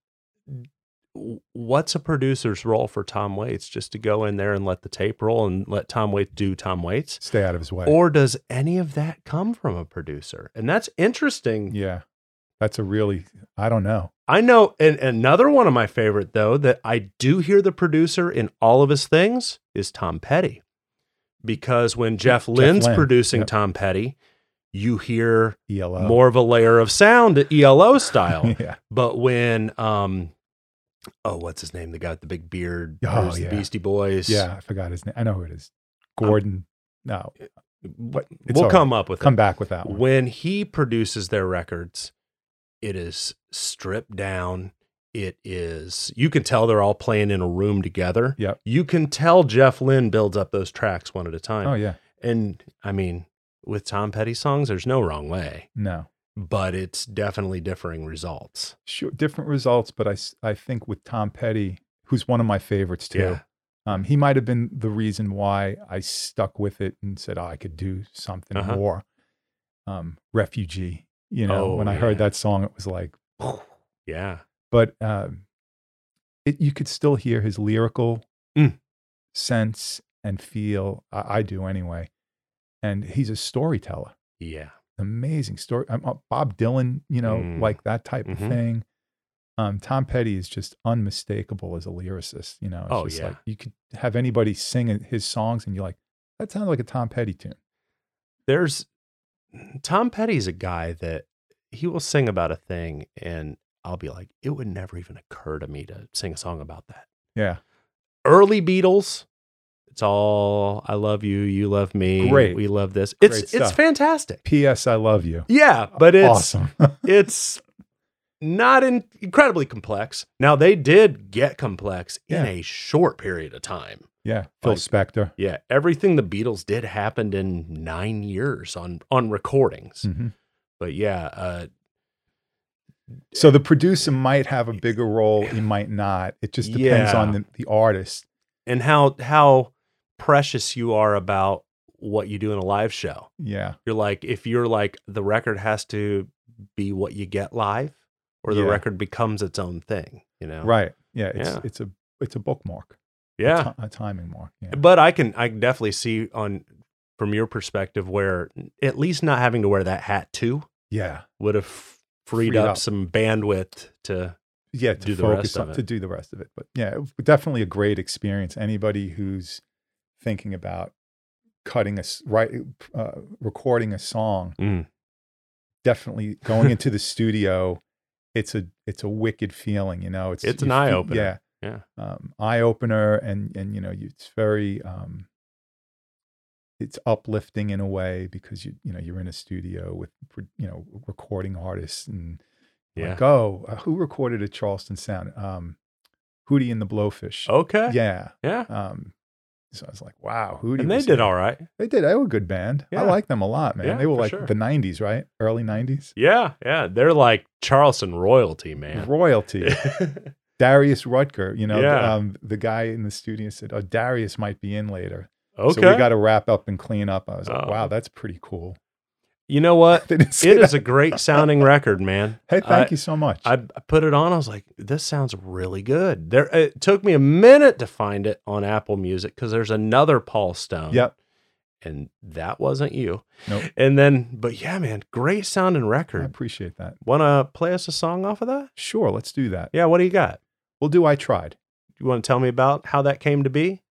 what's a producer's role for Tom Waits? Just to go in there and let the tape roll and let Tom Waits do Tom Waits? Stay out of his way. Or does any of that come from a producer? And that's interesting. Yeah. That's a really, I don't know. I know, and another one of my favorite, though, that I do hear the producer in all of his things is Tom Petty. Because when Jeff Lynne's Jeff Lynne. producing yep. Tom Petty, you hear E L O. More of a layer of sound, E L O style. yeah. But when, um, oh, what's his name? The guy with the big beard, oh, yeah. the Beastie Boys. Yeah, I forgot his name. I know who it is. Gordon, um, no. But we'll come right. up with come it. Come back with that one. When he produces their records, it is stripped down. It is, you can tell they're all playing in a room together. Yep. You can tell Jeff Lynne builds up those tracks one at a time. Oh, yeah. And I mean, with Tom Petty songs, there's no wrong way. No. But it's definitely differing results. Sure, different results. But I, I think with Tom Petty, who's one of my favorites too, yeah. um, he might have been the reason why I stuck with it and said, oh, I could do something uh-huh. more. Um, Refugee. You know, oh, when I yeah. heard that song, it was like, yeah. But um, it, you could still hear his lyrical mm. sense and feel. I, I do anyway. And he's a storyteller. Yeah. Amazing story. I'm, uh, Bob Dylan, you know, mm. like that type mm-hmm. of thing. Um, Tom Petty is just unmistakable as a lyricist. You know, it's oh, just yeah. like you could have anybody sing his songs and you're like, that sounds like a Tom Petty tune. There's. Tom Petty's a guy that he will sing about a thing and I'll be like, it would never even occur to me to sing a song about that. Yeah. Early Beatles. It's all, I love you. You love me. Great. We love this. It's, Great stuff. It's fantastic. P S. I love you. Yeah. But it's, awesome. it's not in, incredibly complex. Now they did get complex yeah. in a short period of time. Yeah, Phil like, Spector. Yeah, everything the Beatles did happened in nine years on on recordings. Mm-hmm. But yeah. Uh, so the producer might have a bigger role, he might not. It just depends yeah. on the, the artist. And how how precious you are about what you do in a live show. Yeah. You're like, if you're like, the record has to be what you get live, or the yeah. record becomes its own thing, you know? Right, yeah, it's yeah. it's a it's a bookmark. Yeah, a, t- a timing mark. Yeah. But I can, I can definitely see on from your perspective where at least not having to wear that hat too. Yeah, would have freed, freed up, up some bandwidth to yeah to do the rest of it. to do the rest of it. But yeah, it definitely a great experience. Anybody who's thinking about cutting a right, uh, recording a song, mm. definitely going into the studio. It's a it's a wicked feeling. You know, it's it's an eye opener. Yeah. Yeah. Um, eye opener. And, and, you know, you, it's very, um, it's uplifting in a way because you, you know, you're in a studio with, you know, recording artists and yeah. like, oh, uh, who recorded at Charleston Sound? Um, Hootie and the Blowfish. Okay. Yeah. Yeah. Um, so I was like, wow, Hootie. And they did all right. They did. They were a good band. Yeah. I like them a lot, man. Yeah, they were like sure. the nineties, right? Early nineties. Yeah. Yeah. They're like Charleston royalty, man. Royalty. Darius Rutger, you know, yeah. um, the guy in the studio said, oh, Darius might be in later. Okay. So we got to wrap up and clean up. I was like, oh. wow, that's pretty cool. You know what? It that. is a great sounding record, man. Hey, thank I, you so much. I put it on. I was like, this sounds really good. There, it took me a minute to find it on Apple Music because there's another Paul Stone. Yep. And that wasn't you. Nope. And then, but yeah, man, great sounding record. I appreciate that. Want to play us a song off of that? Sure, let's do that. Yeah, what do you got? We'll do I Tried. You want to tell me about how that came to be?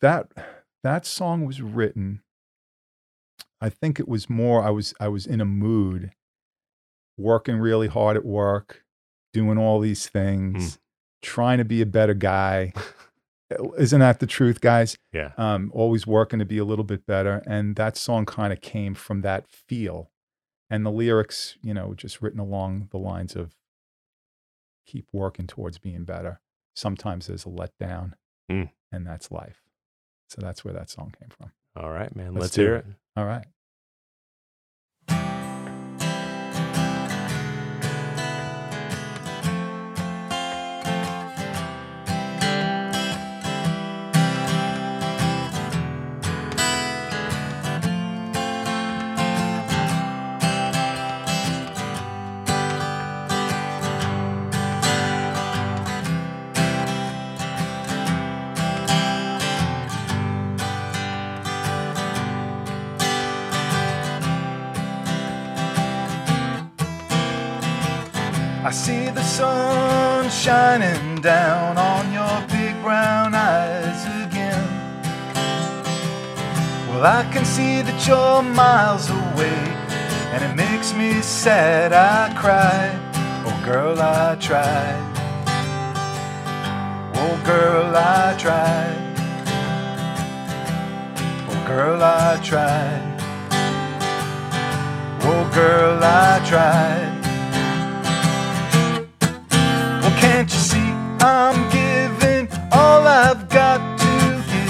That, that song was written, I think it was more, I was, I was in a mood, working really hard at work, doing all these things, mm. trying to be a better guy. Isn't that the truth, guys? Yeah. Um, always working to be a little bit better. And that song kind of came from that feel. And the lyrics, you know, just written along the lines of keep working towards being better. Sometimes there's a letdown, mm. and that's life. So that's where that song came from. All right, man. Let's, Let's hear it. it. All right. I see the sun shining down on your big brown eyes again. Well, I can see that you're miles away, and it makes me sad. I cried, oh girl, I tried. Oh girl, I tried. Oh girl, I tried. Oh girl, I tried. Can't you see I'm giving all I've got to give?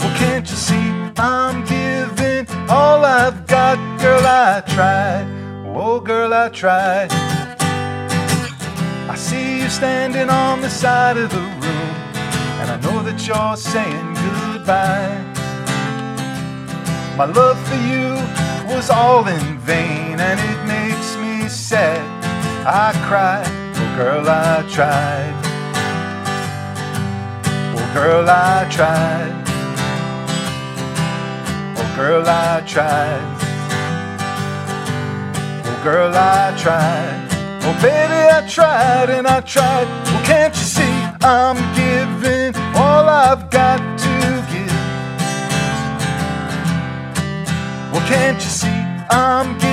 Well, can't you see I'm giving all I've got? Girl, I tried. Oh, girl, I tried. I see you standing on the side of the room, and I know that you're saying goodbye. My love for you was all in vain, and it makes me sad. I cried, oh girl, I tried. Oh girl, I tried. Oh girl, I tried. Oh girl, I tried. Oh baby, I tried and I tried. Well, can't you see I'm giving all I've got to give? Well, can't you see I'm giving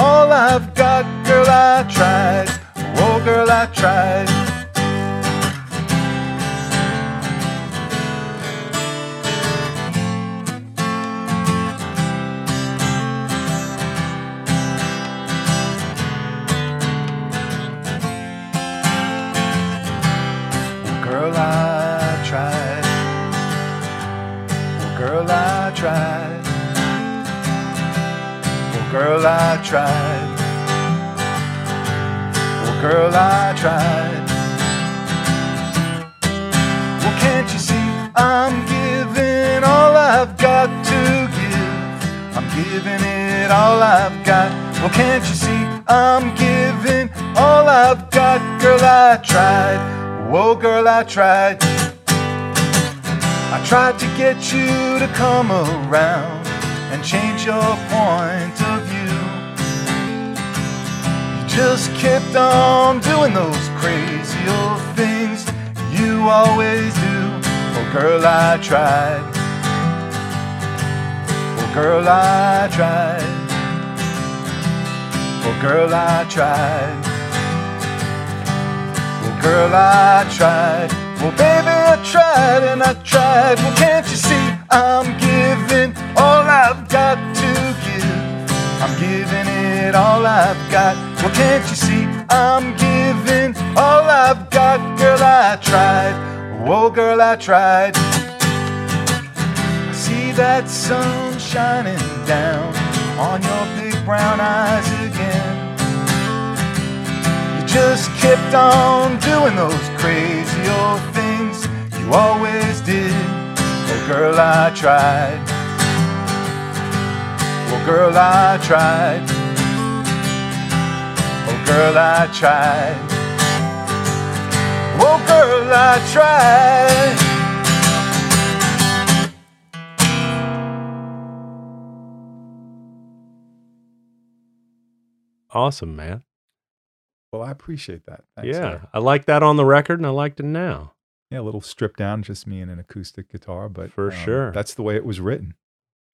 all I've got, girl, I tried. Oh, girl, I tried. Oh, girl, I tried. Oh, girl, I tried. Girl, I tried. Well, girl, I tried. Well, can't you see I'm giving all I've got to give? I'm giving it all I've got. Well, can't you see I'm giving all I've got? Girl, I tried. Whoa, girl, I tried. I tried to get you to come around and change your point of view. You just kept on doing those crazy old things you always do. Oh girl, I tried. Oh girl, I tried. Oh girl, I tried. Oh girl, I tried. Well, baby, I tried and I tried. Well, can't you see I'm giving all I've got to give? I'm giving it all I've got. Well, can't you see I'm giving all I've got? Girl, I tried. Whoa, girl, I tried. I see that sun shining down on your big brown eyes again. You just kept on doing those crazy old things you always did. Oh girl, I tried. girl, I tried. Oh, girl, I tried. Oh, girl, I tried. Awesome, man. Well, I appreciate that. Thanks, yeah, sir. I like that on the record, and I liked it now. Yeah, a little stripped down, just me and an acoustic guitar, but for um, sure, that's the way it was written.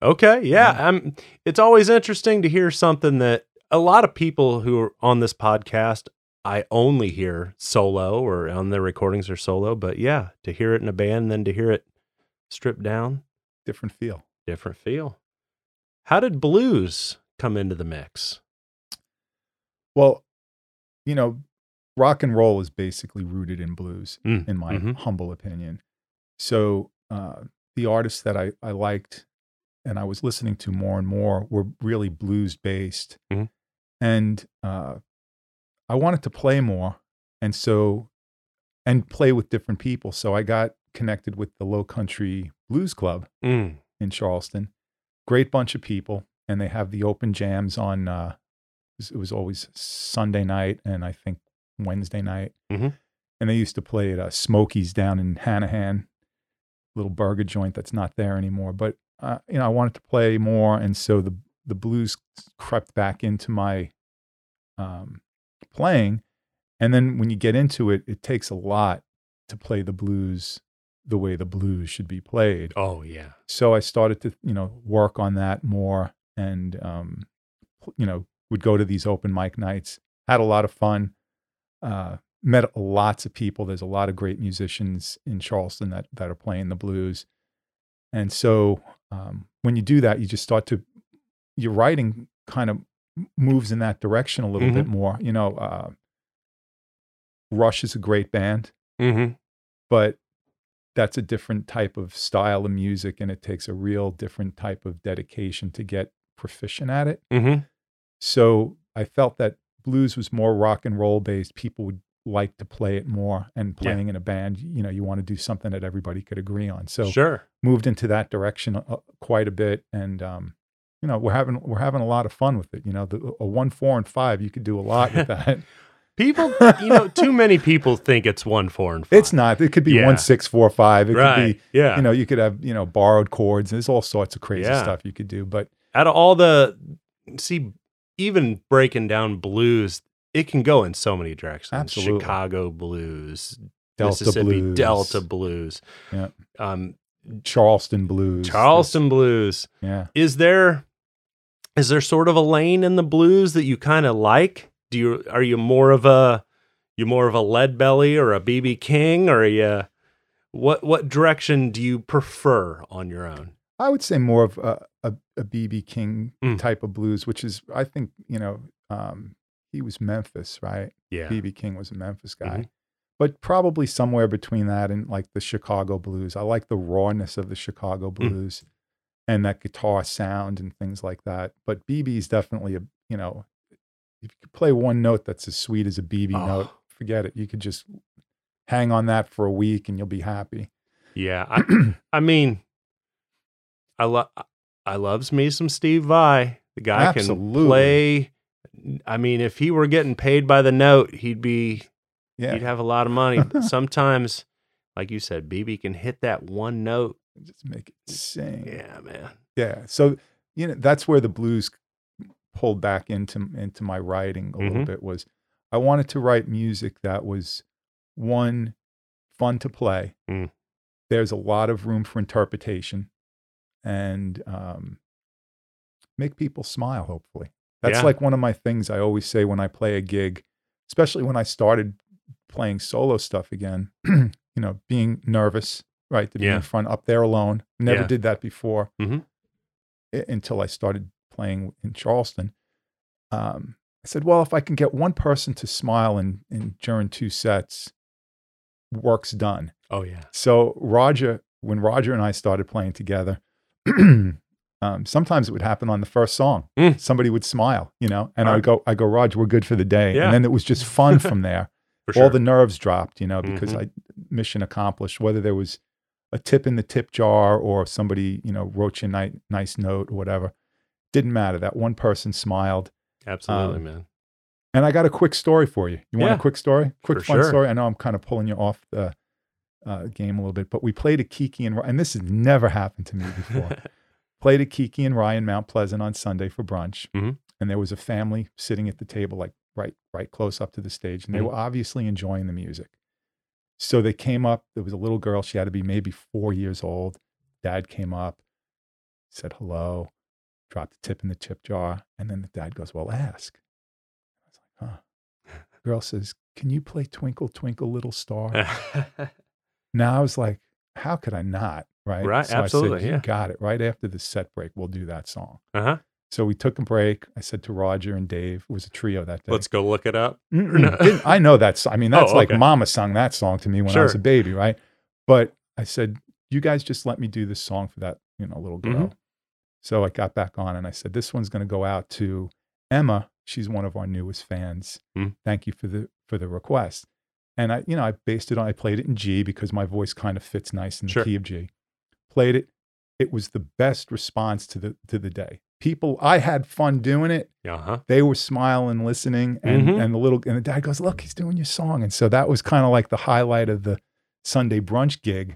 Okay, yeah, yeah. I'm, it's always interesting to hear something that a lot of people who are on this podcast, I only hear solo or on their recordings are solo, but yeah, to hear it in a band, then to hear it stripped down. Different feel. Different feel. How did blues come into the mix? Well, you know, rock and roll is basically rooted in blues, mm, in my mm-hmm. humble opinion. So uh, the artists that I, I liked and I was listening to more and more were really blues-based. Mm-hmm. And uh, I wanted to play more and so and play with different people. So I got connected with the Low Country Blues Club mm. in Charleston. Great bunch of people. And they have the open jams on... Uh, It was always Sunday night and I think Wednesday night. Mm-hmm. And they used to play at uh, Smokey's down in Hanahan, little burger joint that's not there anymore. But, uh, you know, I wanted to play more. And so the, the blues crept back into my um, playing. And then when you get into it, it takes a lot to play the blues the way the blues should be played. Oh, yeah. So I started to, you know, work on that more and, um, you know, would go to these open mic nights, had a lot of fun, uh, met lots of people. There's a lot of great musicians in Charleston that, that are playing the blues. And so um, when you do that, you just start to, your writing kind of moves in that direction a little mm-hmm. bit more. You know, uh, Rush is a great band, mm-hmm. but that's a different type of style of music and it takes a real different type of dedication to get proficient at it. Mm-hmm. So I felt that blues was more rock and roll based. People would like to play it more and playing yeah. in a band, you know, you want to do something that everybody could agree on. So sure. moved into that direction uh, quite a bit. And, um, you know, we're having, we're having a lot of fun with it. You know, the, a one, four and five, you could do a lot with that. People, you know, too many people think it's one, four and five. It's not. It could be yeah. one, six, four, five. It right. could be, yeah. you know, you could have, you know, borrowed chords. There's all sorts of crazy yeah. stuff you could do, but out of all the, see, even breaking down blues, it can go in so many directions. Absolutely. Chicago blues, Delta Mississippi blues. Delta blues, yeah. um, Charleston blues, Charleston blues. Yeah, is there is there sort of a lane in the blues that you kind of like? Do you are you more of a you more of a Leadbelly or a B B King or a what what direction do you prefer on your own? I would say more of a B B King mm. type of blues, which is, I think, you know, um, he was Memphis, right? Yeah. B B King was a Memphis guy, mm-hmm. but probably somewhere between that and like the Chicago blues. I like the rawness of the Chicago blues mm. and that guitar sound and things like that. But B B is definitely a, you know, if you could play one note that's as sweet as a B B oh. note, forget it. You could just hang on that for a week and you'll be happy. Yeah. I, I mean, I love, I loves me some Steve Vai. The guy Absolutely. Can play. I mean, if he were getting paid by the note, he'd be, yeah. he'd have a lot of money. But sometimes, like you said, B B can hit that one note. Just make it sing. Yeah, man. Yeah. So, you know, that's where the blues pulled back into, into my writing a mm-hmm. little bit was I wanted to write music that was one, fun to play. Mm. There's a lot of room for interpretation. And um, make people smile, hopefully. That's yeah. like one of my things I always say when I play a gig, especially when I started playing solo stuff again, you know, being nervous, right? To be yeah. in front, up there alone. Never yeah. did that before mm-hmm. it, until I started playing in Charleston. Um, I said, well, if I can get one person to smile in, in during two sets, work's done. Oh, yeah. So Roger, when Roger and I started playing together, um, sometimes it would happen on the first song. Mm. Somebody would smile, you know, and right. I go, I go, Rog, we're good for the day. Yeah. And then it was just fun from there. All sure. the nerves dropped, you know, because mm-hmm. I mission accomplished, whether there was a tip in the tip jar or somebody, you know, wrote you a ni- nice note or whatever. Didn't matter. That one person smiled. Absolutely, um, man. And I got a quick story for you. You want yeah, a quick story? Quick fun sure. story. I know I'm kind of pulling you off the uh, game a little bit, but we played at Kiki and Rye, and this has never happened to me before. Played at Kiki and Rye in Mount Pleasant on Sunday for brunch. Mm-hmm. And there was a family sitting at the table, like right, right close up to the stage. And they mm-hmm. were obviously enjoying the music. So they came up, there was a little girl, she had to be maybe four years old. Dad came up, said hello, dropped the tip in the chip jar. And then the dad goes, well, ask. I was like, huh. The girl says, can you play Twinkle, Twinkle, Little Star? Now I was like, how could I not? Right. Right. So absolutely. I said, you yeah. got it. Right after the set break, we'll do that song. Uh-huh. So we took a break. I said to Roger and Dave, it was a trio that day. Let's go look it up. No. I know that's, I mean, that's oh, okay. like mama sung that song to me when sure. I was a baby. Right. But I said, you guys just let me do this song for that, you know, little girl. Mm-hmm. So I got back on and I said, this one's going to go out to Emma. She's one of our newest fans. Mm-hmm. Thank you for the, for the request. And I, you know, I based it on, I played it in G because my voice kind of fits nice in the sure. key of G. Played it. It was the best response to the to the day. People, I had fun doing it. Uh-huh. They were smiling, listening, and mm-hmm. and the little and the dad goes, "Look, he's doing your song." And so that was kind of like the highlight of the Sunday brunch gig.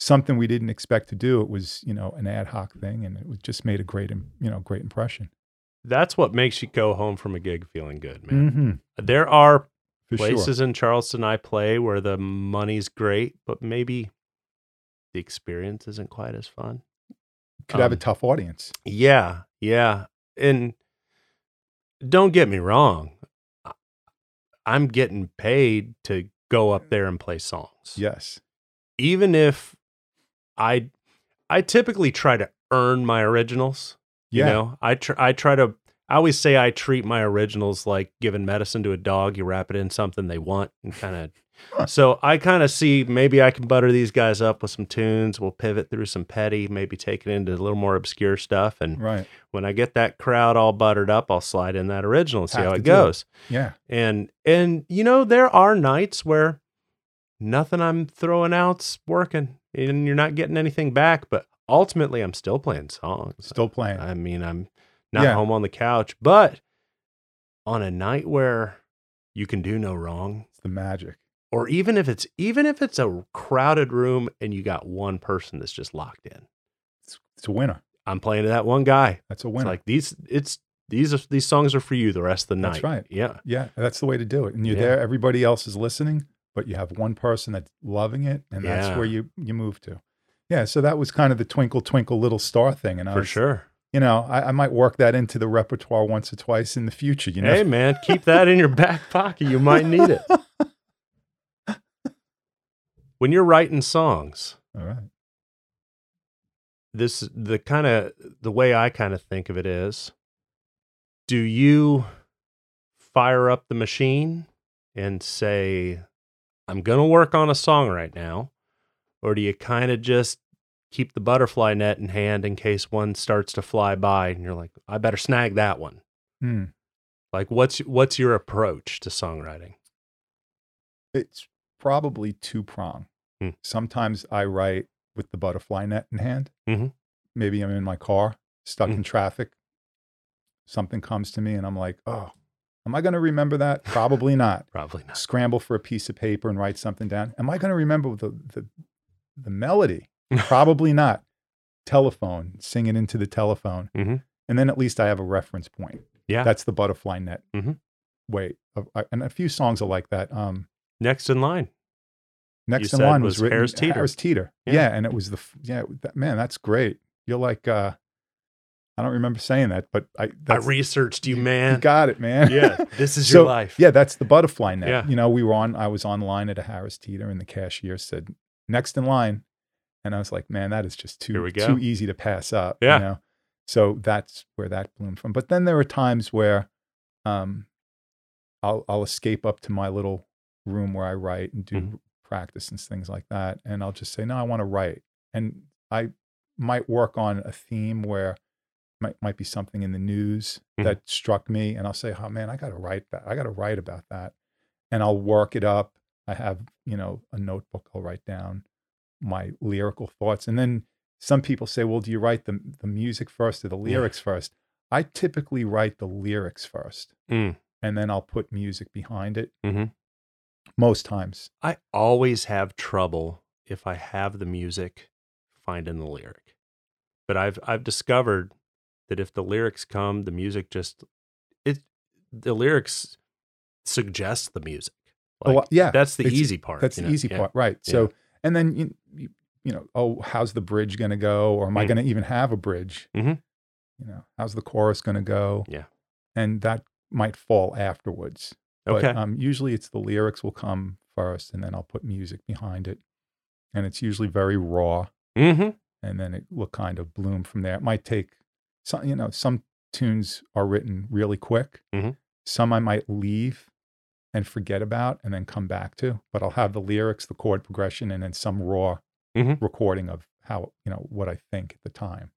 Something we didn't expect to do. It was, you know, an ad hoc thing, and it was just made a great, you know, great impression. That's what makes you go home from a gig feeling good, man. Mm-hmm. There are For places sure. in Charleston I play where the money's great, but maybe the experience isn't quite as fun. Could um, have a tough audience. Yeah, yeah. And don't get me wrong. I'm getting paid to go up there and play songs. Yes. Even if I I typically try to earn my originals. Yeah. You know, I tr- I try to I always say I treat my originals like giving medicine to a dog. You wrap it in something they want and kind of So I kind of see maybe I can butter these guys up with some tunes. We'll pivot through some Petty, maybe take it into a little more obscure stuff. And right. when I get that crowd all buttered up, I'll slide in that original and see Have how it goes. It. Yeah. And, and you know, there are nights where nothing I'm throwing out's working and you're not getting anything back, but ultimately I'm still playing songs. Still playing. I mean, I'm not yeah. home on the couch, but on a night where you can do no wrong. It's the magic. Or even if it's even if it's a crowded room and you got one person that's just locked in, it's, it's a winner. I'm playing to that one guy. That's a winner. It's like these, it's these are these songs are for you the rest of the night. That's right. Yeah, yeah. That's the way to do it. And you're yeah. there. Everybody else is listening, but you have one person that's loving it, and yeah. that's where you you move to. Yeah. So that was kind of the Twinkle Twinkle Little Star thing, and I for was, sure. you know, I, I might work that into the repertoire once or twice in the future. You know, hey man, keep that in your back pocket. You might need it. When you're writing songs, all right. This the kind of the way I kind of think of it is: do you fire up the machine and say, "I'm going to work on a song right now," or do you kind of just keep the butterfly net in hand in case one starts to fly by, and you're like, "I better snag that one." Hmm. Like, what's what's your approach to songwriting? It's probably two prong. Mm. Sometimes I write with the butterfly net in hand. Mm-hmm. Maybe I'm in my car, stuck mm. in traffic. Something comes to me and I'm like, oh, am I going to remember that? Probably not. Probably not. Scramble for a piece of paper and write something down. Am I going to remember the, the, the melody? Probably not. Telephone, sing it into the telephone. Mm-hmm. And then at least I have a reference point. Yeah. That's the butterfly net. Mm-hmm. Wait, I, and a few songs are like that. Um, Next in Line. Next in Line was, was written Harris Teeter. Harris Teeter. Yeah. yeah, and it was the yeah that, man, that's great. You're like uh I don't remember saying that, but I I researched you, man. You got it, man. Yeah, this is so, your life. Yeah, that's the butterfly net. Yeah. You know, we were on I was online at a Harris Teeter and the cashier said Next in Line and I was like, man, that is just too too easy to pass up, yeah. you know. So that's where that bloomed from. But then there are times where um I'll I'll escape up to my little room where I write and do mm-hmm. practice and things like that. And I'll just say, no, I want to write. And I might work on a theme where might might be something in the news mm-hmm. that struck me. And I'll say, oh man, I got to write that. I got to write about that. And I'll work it up. I have, you know, a notebook. I'll write down my lyrical thoughts. And then some people say, well, do you write the, the music first or the lyrics yeah. first? I typically write the lyrics first, mm. and then I'll put music behind it. Mm-hmm. Most times. I always have trouble if I have the music finding the lyric. But I've I've discovered that if the lyrics come, the music just it the lyrics suggest the music. Like, oh, well, yeah, that's the easy part. That's you know? the easy yeah. part, right? Yeah. So, and then you, you you know, oh, how's the bridge going to go, or am mm. I going to even have a bridge? Mm-hmm. You know, how's the chorus going to go? Yeah, and that might fall afterwards. Okay. But um, usually it's the lyrics will come first, and then I'll put music behind it, and it's usually very raw. Mm-hmm. And then it will kind of bloom from there. It might take, some, you know, some tunes are written really quick. Mm-hmm. Some I might leave and forget about and then come back to. But I'll have the lyrics, the chord progression, and then some raw mm-hmm. recording of how, you know, what I think at the time.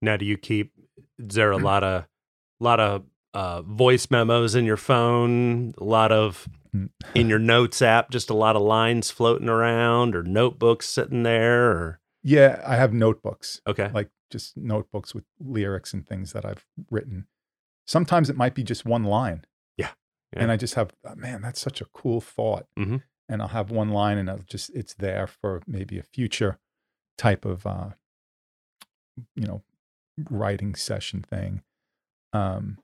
Now, do you keep, is there a lot of, lot of uh, voice memos in your phone, a lot of, in your notes app, just a lot of lines floating around or notebooks sitting there or? Yeah, I have notebooks. Okay. Like just notebooks with lyrics and things that I've written. Sometimes it might be just one line. Yeah. yeah. And I just have, oh, man, that's such a cool thought. Mm-hmm. And I'll have one line and I'll just, it's there for maybe a future type of, uh, you know, writing session thing. Um,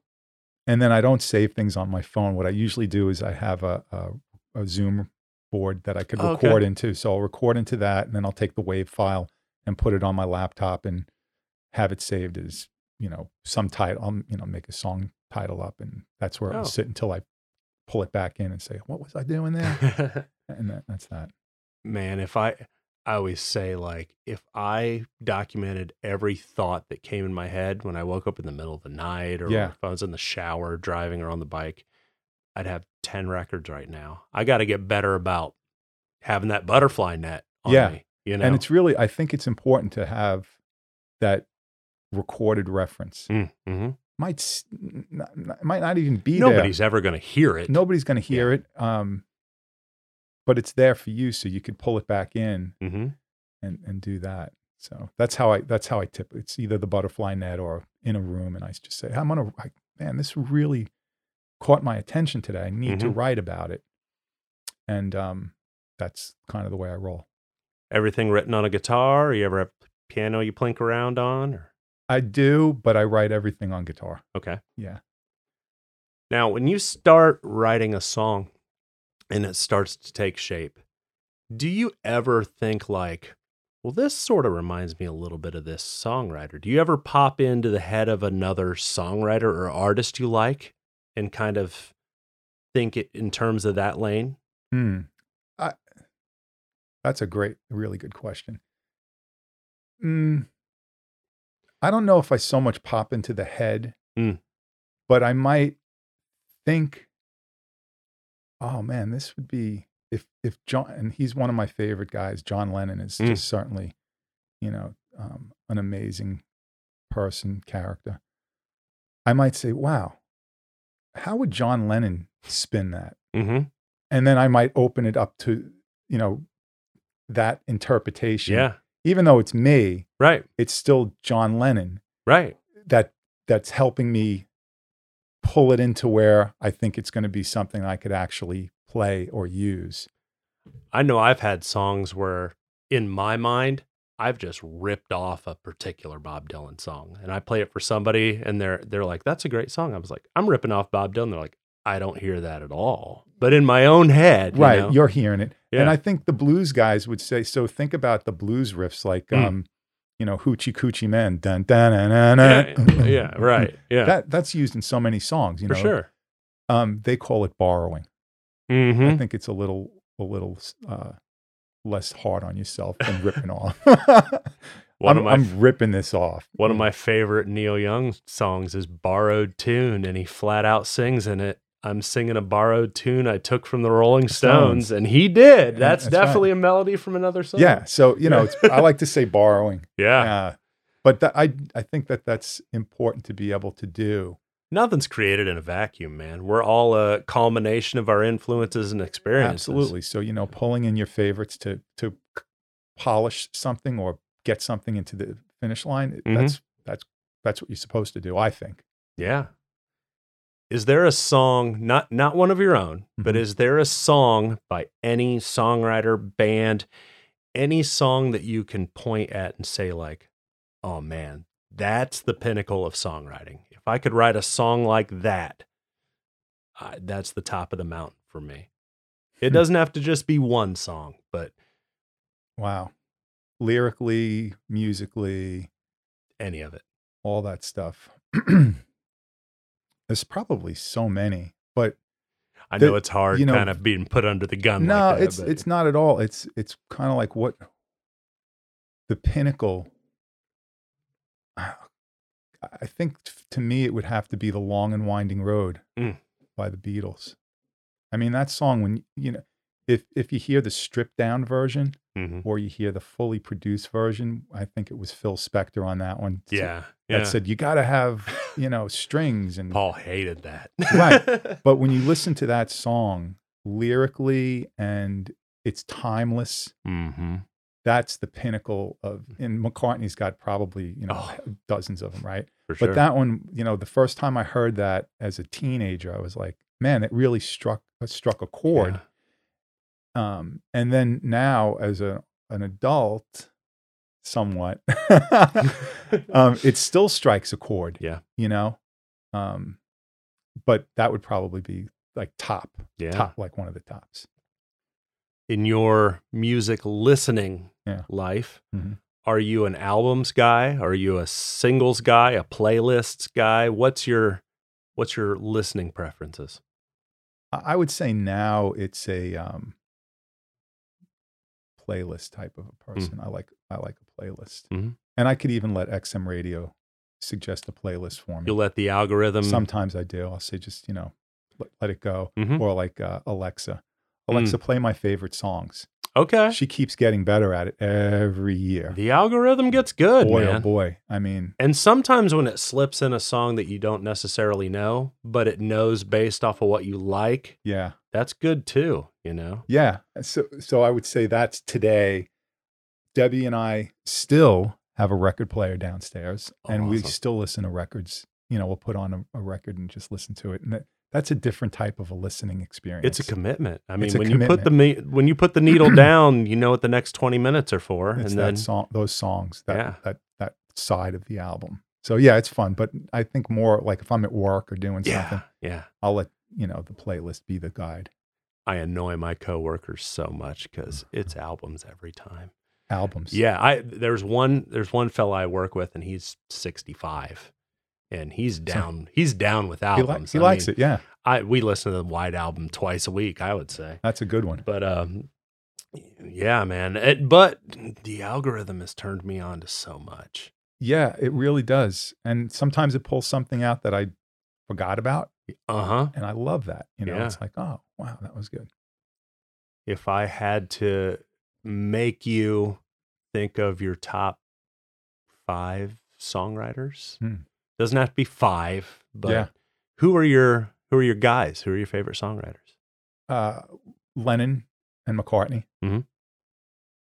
and then I don't save things on my phone. What I usually do is I have a, a, a Zoom board that I could record oh, okay. into. So I'll record into that and then I'll take the WAV file and put it on my laptop and have it saved as, you know, some title, I'll, you know, make a song title up and that's where oh. it'll sit until I pull it back in and say, what was I doing there? and that, that's that. Man, if I, I always say like, if I documented every thought that came in my head when I woke up in the middle of the night or yeah. if I was in the shower driving or on the bike, I'd have ten records right now. I got to get better about having that butterfly net on yeah. me. You know? And it's really, I think it's important to have that recorded reference. Mm-hmm. Might not, might not even be Nobody's there. Nobody's ever going to hear it. Nobody's going to hear yeah. it. Um, but it's there for you, so you could pull it back in mm-hmm. and and do that. So that's how I that's how I tip. It's either the butterfly net or in a room, and I just say, I'm gonna, I, man, this really caught my attention today. I need mm-hmm. to write about it. And um, that's kind of the way I roll. Everything written on a guitar? Or you ever have a piano you plink around on? Or? I do, but I write everything on guitar. Okay. Yeah. Now, when you start writing a song and it starts to take shape, do you ever think like, well, this sort of reminds me a little bit of this songwriter? Do you ever pop into the head of another songwriter or artist you like? And kind of think it in terms of that lane? Hmm. I, that's a great, really good question. Mm, I don't know if I so much pop into the head, mm. but I might think, oh man, this would be, if if John, and he's one of my favorite guys, John Lennon is mm. just certainly, you know, um, an amazing person, character. I might say, wow, how would John Lennon spin that? Mm-hmm. And then I might open it up to, you know, that interpretation. Yeah. Even though it's me, right. It's still John Lennon. Right. That that's helping me pull it into where I think it's going to be something I could actually play or use. I know I've had songs where in my mind, I've just ripped off a particular Bob Dylan song and I play it for somebody and they're, they're like, that's a great song. I was like, I'm ripping off Bob Dylan. They're like, I don't hear that at all. But in my own head, right. You know? You're hearing it. Yeah. And I think the blues guys would say, so think about the blues riffs, like, mm. um, you know, Hoochie Coochie Men. Dun, dun, dun, dun, dun. Yeah. yeah. Right. Yeah. That that's used in so many songs, you know, for sure. Um, they call it borrowing. Mm-hmm. I think it's a little, a little, uh, less hard on yourself than ripping off. one I'm, of my, I'm ripping this off. One of my favorite Neil Young songs is Borrowed Tune, and he flat out sings in it, I'm singing a borrowed tune I took from the Rolling Stones. Stones. And he did. That's, That's definitely right. a melody from another song. Yeah. So, you know, it's, I like to say borrowing. Yeah. Uh, but that, I, I think that that's important to be able to do. Nothing's created in a vacuum, man. We're all a culmination of our influences and experiences. Absolutely. So, you know, pulling in your favorites to to polish something or get something into the finish line, mm-hmm. that's that's that's what you're supposed to do, I think. Yeah. Is there a song, not not one of your own, mm-hmm. but is there a song by any songwriter, band, any song that you can point at and say like, oh man, that's the pinnacle of songwriting. If I could write a song like that, uh, that's the top of the mountain for me. It doesn't have to just be one song, but wow. Lyrically, musically, any of it, all that stuff. There's probably so many, but I know the, it's hard you know, kind of being put under the gun. No, like that, it's, but. It's not at all. It's, it's kind of like what the pinnacle, I think to me, it would have to be The Long and Winding Road mm. by the Beatles. I mean, that song, when, you know, if, if you hear the stripped down version mm-hmm. or you hear the fully produced version, I think it was Phil Spector on that one. Yeah. So, yeah. That said, you got to have, you know, strings and Paul hated that. Right. But when you listen to that song lyrically and it's timeless, mm-hmm. that's the pinnacle of, and McCartney's got probably, you know, oh, dozens of them. Right. For sure. But that one, you know, the first time I heard that as a teenager, I was like, man, it really struck struck a chord. Yeah. Um, and then now as a an adult, somewhat, um, it still strikes a chord. Yeah, you know, um, but that would probably be like top, yeah. top, like one of the tops. In your music listening yeah. life, mm-hmm. are you an albums guy? Are you a singles guy? A playlists guy? What's your what's your listening preferences? I would say now it's a um, playlist type of a person. Mm. I like I like a playlist, mm-hmm. and I could even let X M radio suggest a playlist for me. You'll let the algorithm. Sometimes I do. I'll say just you know, let, let it go, mm-hmm. or like uh, Alexa, Alexa, mm. play my favorite songs. Okay. She keeps getting better at it every year. The algorithm gets good, boy, man. Oh boy. I mean. And sometimes when it slips in a song that you don't necessarily know, but it knows based off of what you like. Yeah. That's good too, you know? Yeah. So so I would say that's today. Debbie and I still have a record player downstairs oh, and awesome. We still listen to records. You know, we'll put on a, a record and just listen to it. And it, that's a different type of a listening experience. It's a commitment. I mean, when commitment. you put the when you put the needle down, you know what the next twenty minutes are for, it's and that then song, those songs, that, yeah. that that side of the album. So yeah, it's fun. But I think more like if I'm at work or doing yeah, something, yeah, I'll let you know the playlist be the guide. I annoy my coworkers so much because it's albums every time. Albums. Yeah, I there's one there's one fella I work with, and he's sixty-five. And he's down. So, he's down with albums. He, li- he likes mean, it. Yeah. I we listen to the White Album twice a week. I would say that's a good one. But um, yeah, man. It, but the algorithm has turned me on to so much. Yeah, it really does. And sometimes it pulls something out that I forgot about. Uh huh. And I love that. You know, yeah. It's like, oh wow, that was good. If I had to make you think of your top five songwriters. Hmm. Doesn't have to be five, but yeah. who are your who are your guys? Who are your favorite songwriters? Uh, Lennon and McCartney. Mm-hmm.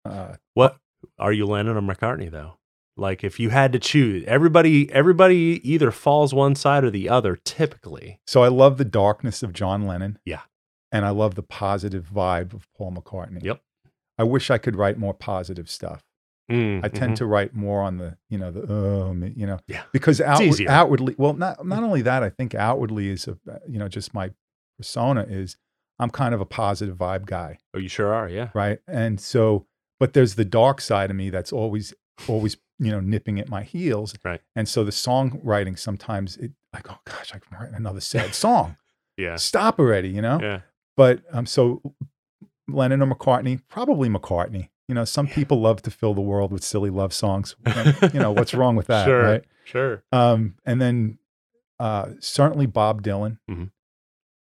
Uh, what are you, Lennon or McCartney? Though, like if you had to choose, everybody everybody either falls one side or the other. Typically, so I love the darkness of John Lennon. Yeah, and I love the positive vibe of Paul McCartney. Yep. I wish I could write more positive stuff. Mm, I tend mm-hmm. to write more on the, you know, the, um, you know, yeah. because outward, outwardly, well, not, not only that, I think outwardly is, a, you know, just my persona is I'm kind of a positive vibe guy. Oh, you sure are. Yeah. Right. And so, but there's the dark side of me that's always, always, you know, nipping at my heels. Right. And so the songwriting, sometimes it, I go, gosh, I can write another sad song. Yeah. Stop already, you know? Yeah. But um, so Lennon or McCartney, probably McCartney. You know, some yeah. people love to fill the world with silly love songs. You know, what's wrong with that, sure, right? Sure, um, and then uh, certainly Bob Dylan, mm-hmm.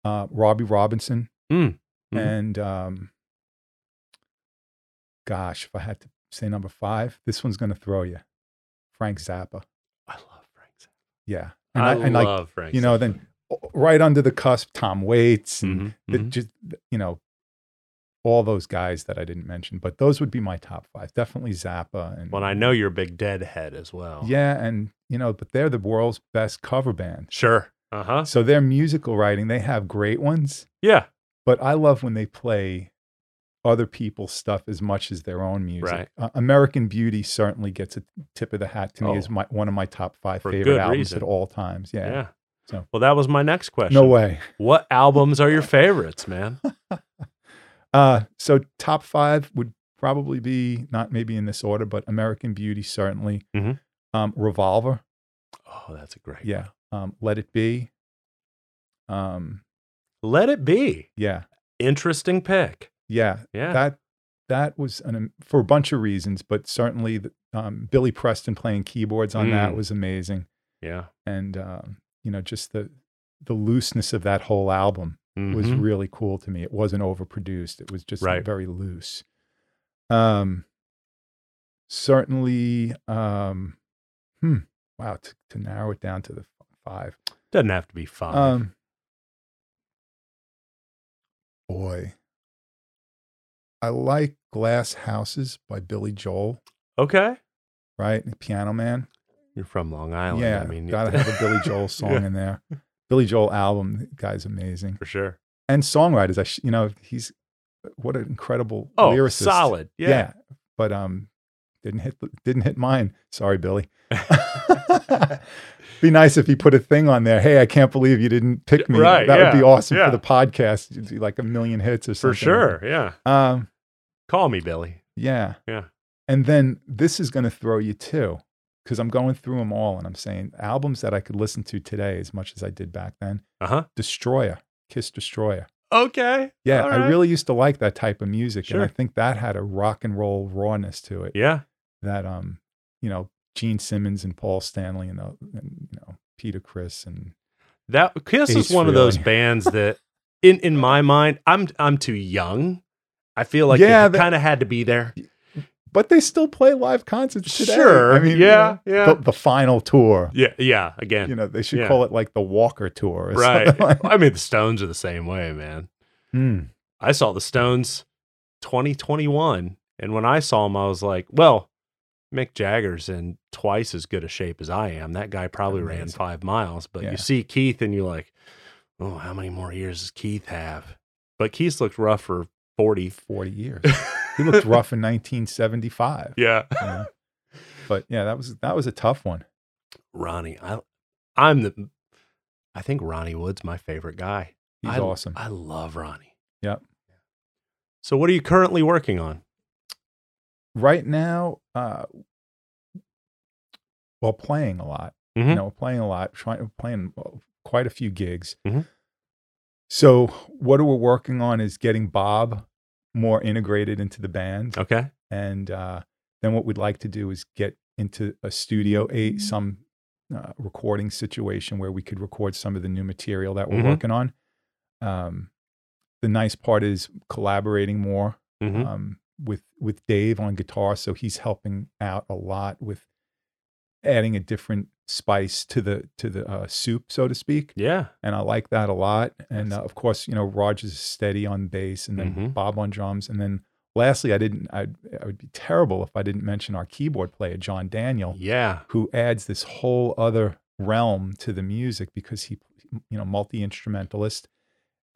uh, Robbie Robinson, mm-hmm. and um, gosh, if I had to say number five, this one's going to throw you. Frank Zappa. I love Frank Zappa. Yeah. And I, I and love I, Frank you Zappa. You know, then right under the cusp, Tom Waits and mm-hmm. the, just, you know, all those guys that I didn't mention, but those would be my top five. Definitely Zappa. And, well, I know you're a big Deadhead as well. Yeah, and you know, but they're the world's best cover band. Sure. Uh-huh. So their musical writing, they have great ones. Yeah. But I love when they play other people's stuff as much as their own music. Right. Uh, American Beauty certainly gets a tip of the hat to me oh, as my, one of my top five favorite albums reason. at all times. Yeah. yeah. So. Well, that was my next question. No way. What albums are your favorites, man? Uh, so top five would probably be, not maybe in this order, but American Beauty, certainly. Mm-hmm. Um, Revolver. Oh, that's a great yeah. one. Um, Let It Be. Um, Let It Be. Yeah. Interesting pick. Yeah. Yeah. That, that was an, for a bunch of reasons, but certainly the, um, Billy Preston playing keyboards on mm. that was amazing. Yeah. And, um, you know, just the, the looseness of that whole album. Mm-hmm. was really cool to me. It wasn't overproduced. It was just right. very loose. Um, certainly, um, hmm, wow, to, to narrow it down to the five. Doesn't have to be five. Um, boy, I like Glass Houses by Billy Joel. Okay. Right? And Piano Man. You're from Long Island. Yeah, I mean, gotta have a Billy Joel song yeah. in there. Billy Joel album, the guy's amazing. For sure. And songwriters, I sh- you know, he's, what an incredible oh, lyricist. Oh, solid. Yeah. yeah. But um, didn't hit didn't hit mine. Sorry, Billy. Be nice if he put a thing on there. Hey, I can't believe you didn't pick me. Right, that yeah. would be awesome yeah. for the podcast. It'd be like a million hits or something. For sure, yeah. Um, Call me, Billy. Yeah. Yeah. And then this is going to throw you too. Because I'm going through them all and I'm saying albums that I could listen to today as much as I did back then. Uh-huh. Destroyer, Kiss Destroyer. Okay. Yeah, right. I really used to like that type of music. Sure. And I think that had a rock and roll rawness to it. Yeah. That, um, you know, Gene Simmons and Paul Stanley and, uh, and you know, Peter Criss and... that Kiss Ace is one really. of those bands that, in, in my mind, I'm I'm too young. I feel like yeah, it kind of had to be there. But they still play live concerts today. Sure. I mean, yeah, you know, yeah. The, the final tour. Yeah, yeah. Again, you know, they should yeah. call it like the Walker tour, or right? Something like that. I mean, the Stones are the same way, man. Mm. I saw the Stones twenty twenty-one, and when I saw them, I was like, "Well, Mick Jagger's in twice as good a shape as I am. That guy probably Amazing. ran five miles." But yeah. you see Keith, and you're like, "Oh, how many more years does Keith have?" But Keith looked rough for forty, forty years. He looked rough in nineteen seventy-five. Yeah. You know? But yeah, that was, that was a tough one. Ronnie. I, I'm the, I think Ronnie Wood's my favorite guy. He's I, awesome. I love Ronnie. Yep. So what are you currently working on? Right now, uh, well, playing a lot, mm-hmm. you know, playing a lot, trying playing quite a few gigs. Mm-hmm. So what we're working on is getting Bob more integrated into the band. Okay. And uh, then what we'd like to do is get into a studio, a some uh, recording situation where we could record some of the new material that we're mm-hmm. working on. Um, the nice part is collaborating more mm-hmm. um, with with Dave on guitar. So he's helping out a lot with adding a different spice to the to the uh, soup, so to speak. Yeah. And I like that a lot. And uh, of course, you know, Roger's steady on bass, and then mm-hmm. Bob on drums, and then lastly, I didn't. I I would be terrible if I didn't mention our keyboard player, John Daniel. Yeah. Who adds this whole other realm to the music because he, you know, multi-instrumentalist.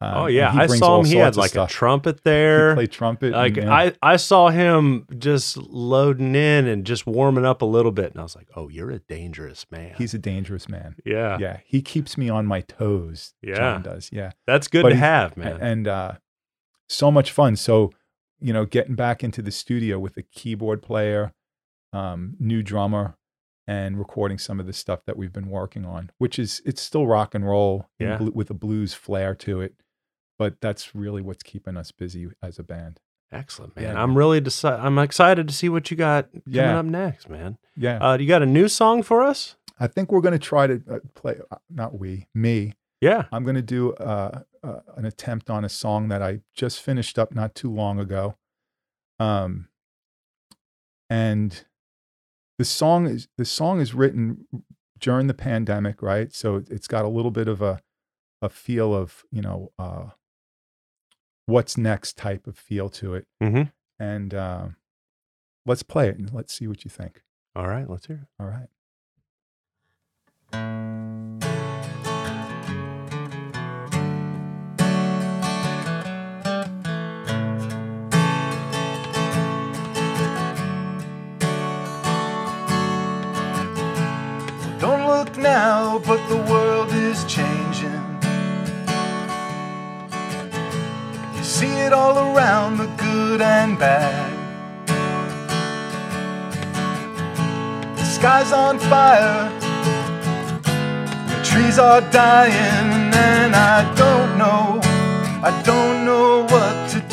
Um, oh yeah, I saw him. He had like a trumpet there. He played trumpet. Like and, you know, I, I saw him just loading in and just warming up a little bit, and I was like, "Oh, you're a dangerous man." He's a dangerous man. Yeah, yeah. He keeps me on my toes. Yeah, John does. Yeah, that's good but to he, have, man. And uh, so much fun. So, you know, getting back into the studio with a keyboard player, um, new drummer, and recording some of the stuff that we've been working on, which is it's still rock and roll yeah. and bl- with a blues flair to it. But that's really what's keeping us busy as a band. Excellent, man. Yeah. I'm really deci- I'm excited to see what you got coming yeah. up next, man. Yeah. Uh, you got a new song for us? I think we're going to try to uh, play, uh, not we, me. Yeah. I'm going to do uh, uh, an attempt on a song that I just finished up not too long ago. Um, and the song is the song is written during the pandemic, right? So it's got a little bit of a, a feel of, you know, uh, what's next type of feel to it. Mm-hmm. And uh, let's play it and let's see what you think. All right, let's hear it. All right. Now, but the world is changing. You see it all around, the good and bad. The sky's on fire, the trees are dying, and then I don't know, I don't know what to do.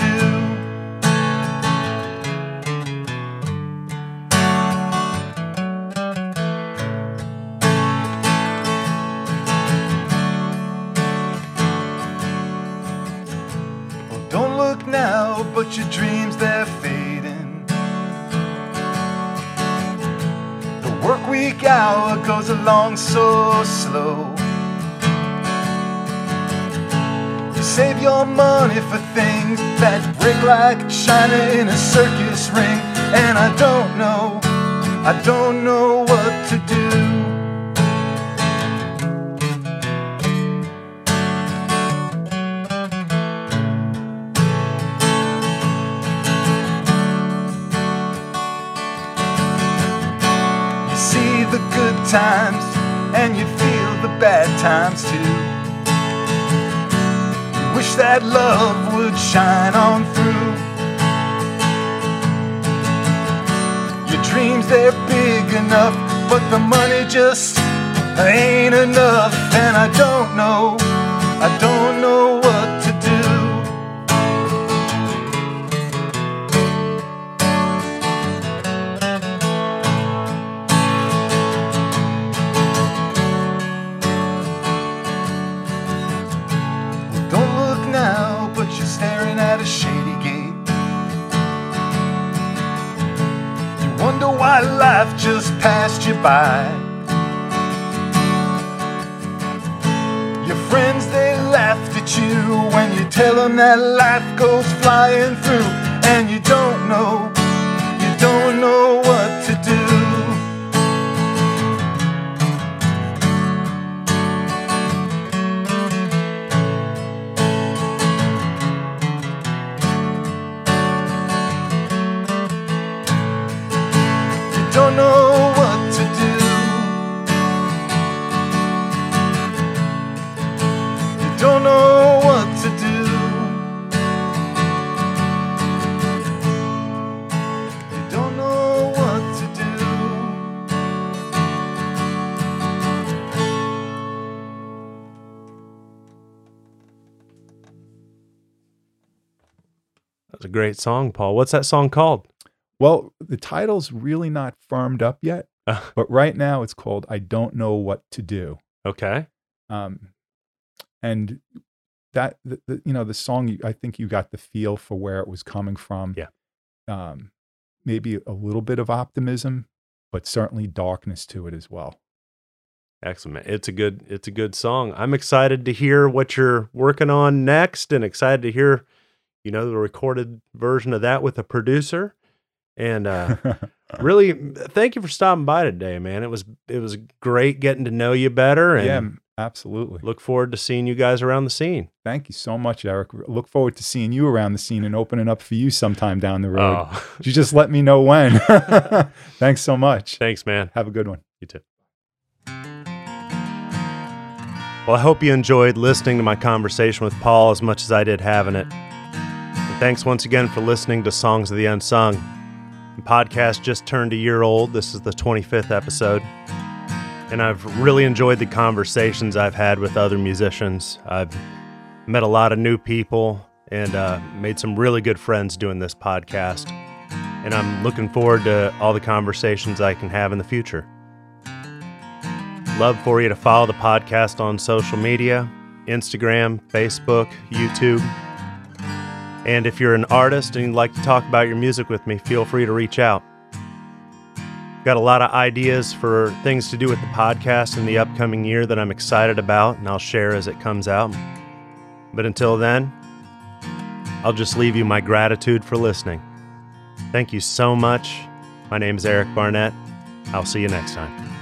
But your dreams, they're fading. The work week hour goes along so slow. You save your money for things that break like china in a circus ring. And I don't know, I don't know what to do. Times, and you feel the bad times too. Wish that love would shine on through. Your dreams, they're big enough, but the money just ain't enough. And I don't know, I don't know what to do. Why life just passed you by. Your friends, they laughed at you when you tell them that life goes flying through. And you don't know, you don't know what to do. Great song, Paul. What's that song called? Well, the title's really not firmed up yet, but right now it's called I Don't Know What to Do. Okay. Um, and that, the, the, you know, the song, I think you got the feel for where it was coming from. Yeah. Um, maybe a little bit of optimism, but certainly darkness to it as well. Excellent. It's a good, it's a good song. I'm excited to hear what you're working on next and excited to hear, you know, the recorded version of that with a producer. And uh, really, thank you for stopping by today, man. It was it was great getting to know you better. And yeah, absolutely. Look forward to seeing you guys around the scene. Thank you so much, Eric. Look forward to seeing you around the scene and opening up for you sometime down the road. Oh. You just let me know when. Thanks so much. Thanks, man. Have a good one. You too. Well, I hope you enjoyed listening to my conversation with Paul as much as I did having it. Thanks once again for listening to Songs of the Unsung. The podcast just turned a year old. This is the twenty-fifth episode. And I've really enjoyed the conversations I've had with other musicians. I've met a lot of new people and uh, made some really good friends doing this podcast. And I'm looking forward to all the conversations I can have in the future. Love for you to follow the podcast on social media, Instagram, Facebook, YouTube. And if you're an artist and you'd like to talk about your music with me, feel free to reach out. Got a lot of ideas for things to do with the podcast in the upcoming year that I'm excited about, and I'll share as it comes out. But until then, I'll just leave you my gratitude for listening. Thank you so much. My name is Eric Barnett. I'll see you next time.